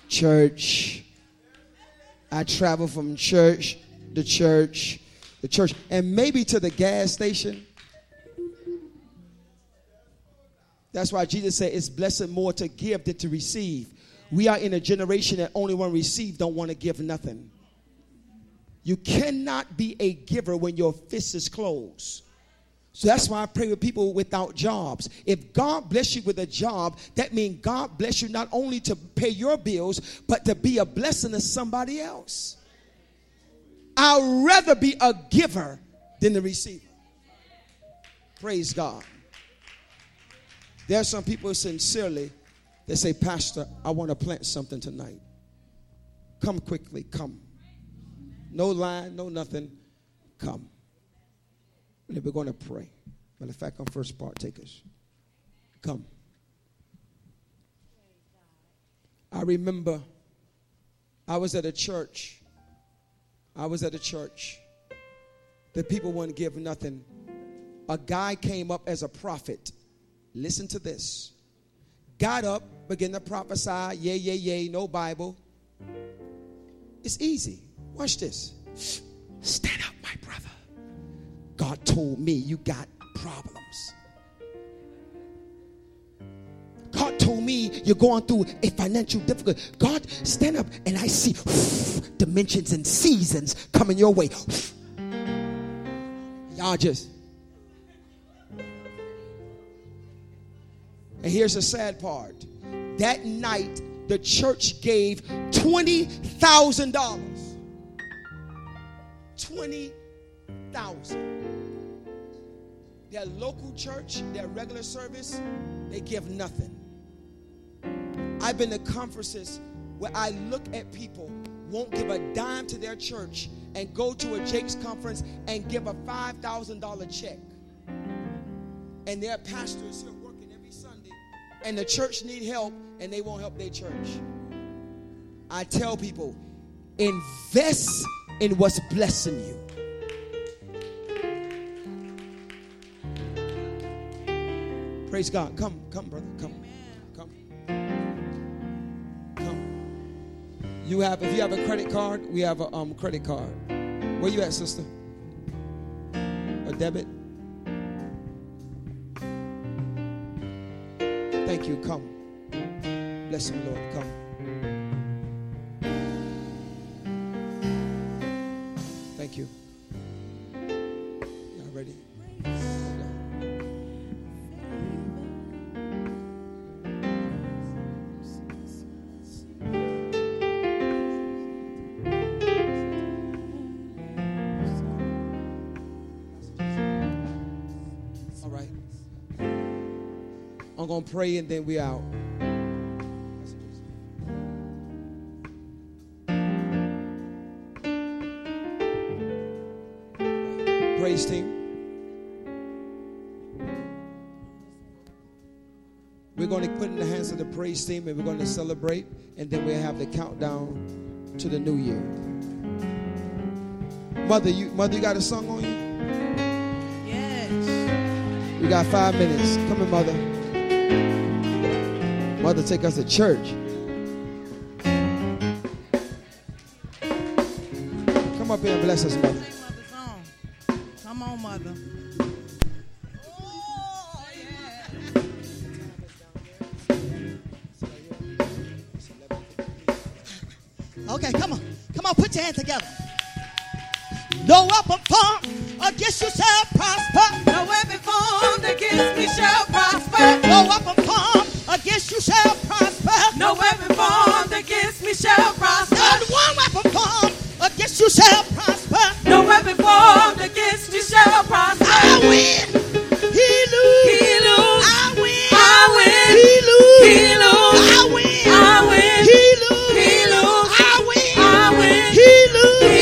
Church. I travel from church to church to church and maybe to the gas station. That's why Jesus said it's blessed more to give than to receive. We are in a generation that only one receive don't want to give nothing. You cannot be a giver when your fist is closed. So that's why I pray with people without jobs. If God bless you with a job, that means God bless you not only to pay your bills, but to be a blessing to somebody else. I'd rather be a giver than the receiver. Praise God. There are some people sincerely that say, Pastor, I want to plant something tonight. Come quickly, come. No line, no nothing. Come. And we're going to pray. Matter of fact, our first partakers. Come. I remember I was at a church. I was at a church. The people wouldn't give nothing. A guy came up as a prophet. Listen to this. Got up, began to prophesy. Yeah, yeah, yeah. No Bible. It's easy. Watch this. Stand up, my brother. God told me you got problems. God told me you're going through a financial difficulty. God, stand up, and I see whoosh, dimensions and seasons coming your way. Whoosh. Y'all just. And here's the sad part. That night, the church gave twenty thousand dollars. twenty thousand. Their local church, their regular service, they give nothing. I've been to conferences where I look at people, won't give a dime to their church, and go to a Jake's conference and give a five thousand dollars check. And their pastor is here working every Sunday, and the church need help, and they won't help their church. I tell people, invest in what's blessing you. Praise God. Come, come, brother. Come. Amen. Come. Come. You have, if you have a credit card, we have a um, credit card. Where you at, sister? A debit? Thank you. Come. Bless him, Lord. Come. Thank you. Y'all ready? I'm going to pray and then we out. Praise team. We're going to put in the hands of the praise team and we're going to celebrate and then we'll have the countdown to the new year. Mother, you, mother, you got a song on you? Yes. We got five minutes. Come here, mother. Mother, take us to church. Come up here and bless us, Mother. Come on, Mother. Oh, yeah. Okay, come on. Come on, put your hands together. No weapon formed against you shall prosper. No weapon formed against me shall prosper. No weapon formed against you shall prosper. No weapon formed against me shall prosper. Not one weapon formed against you shall prosper. No weapon formed against me shall prosper. I win. He lose. He lose. Hallelujah.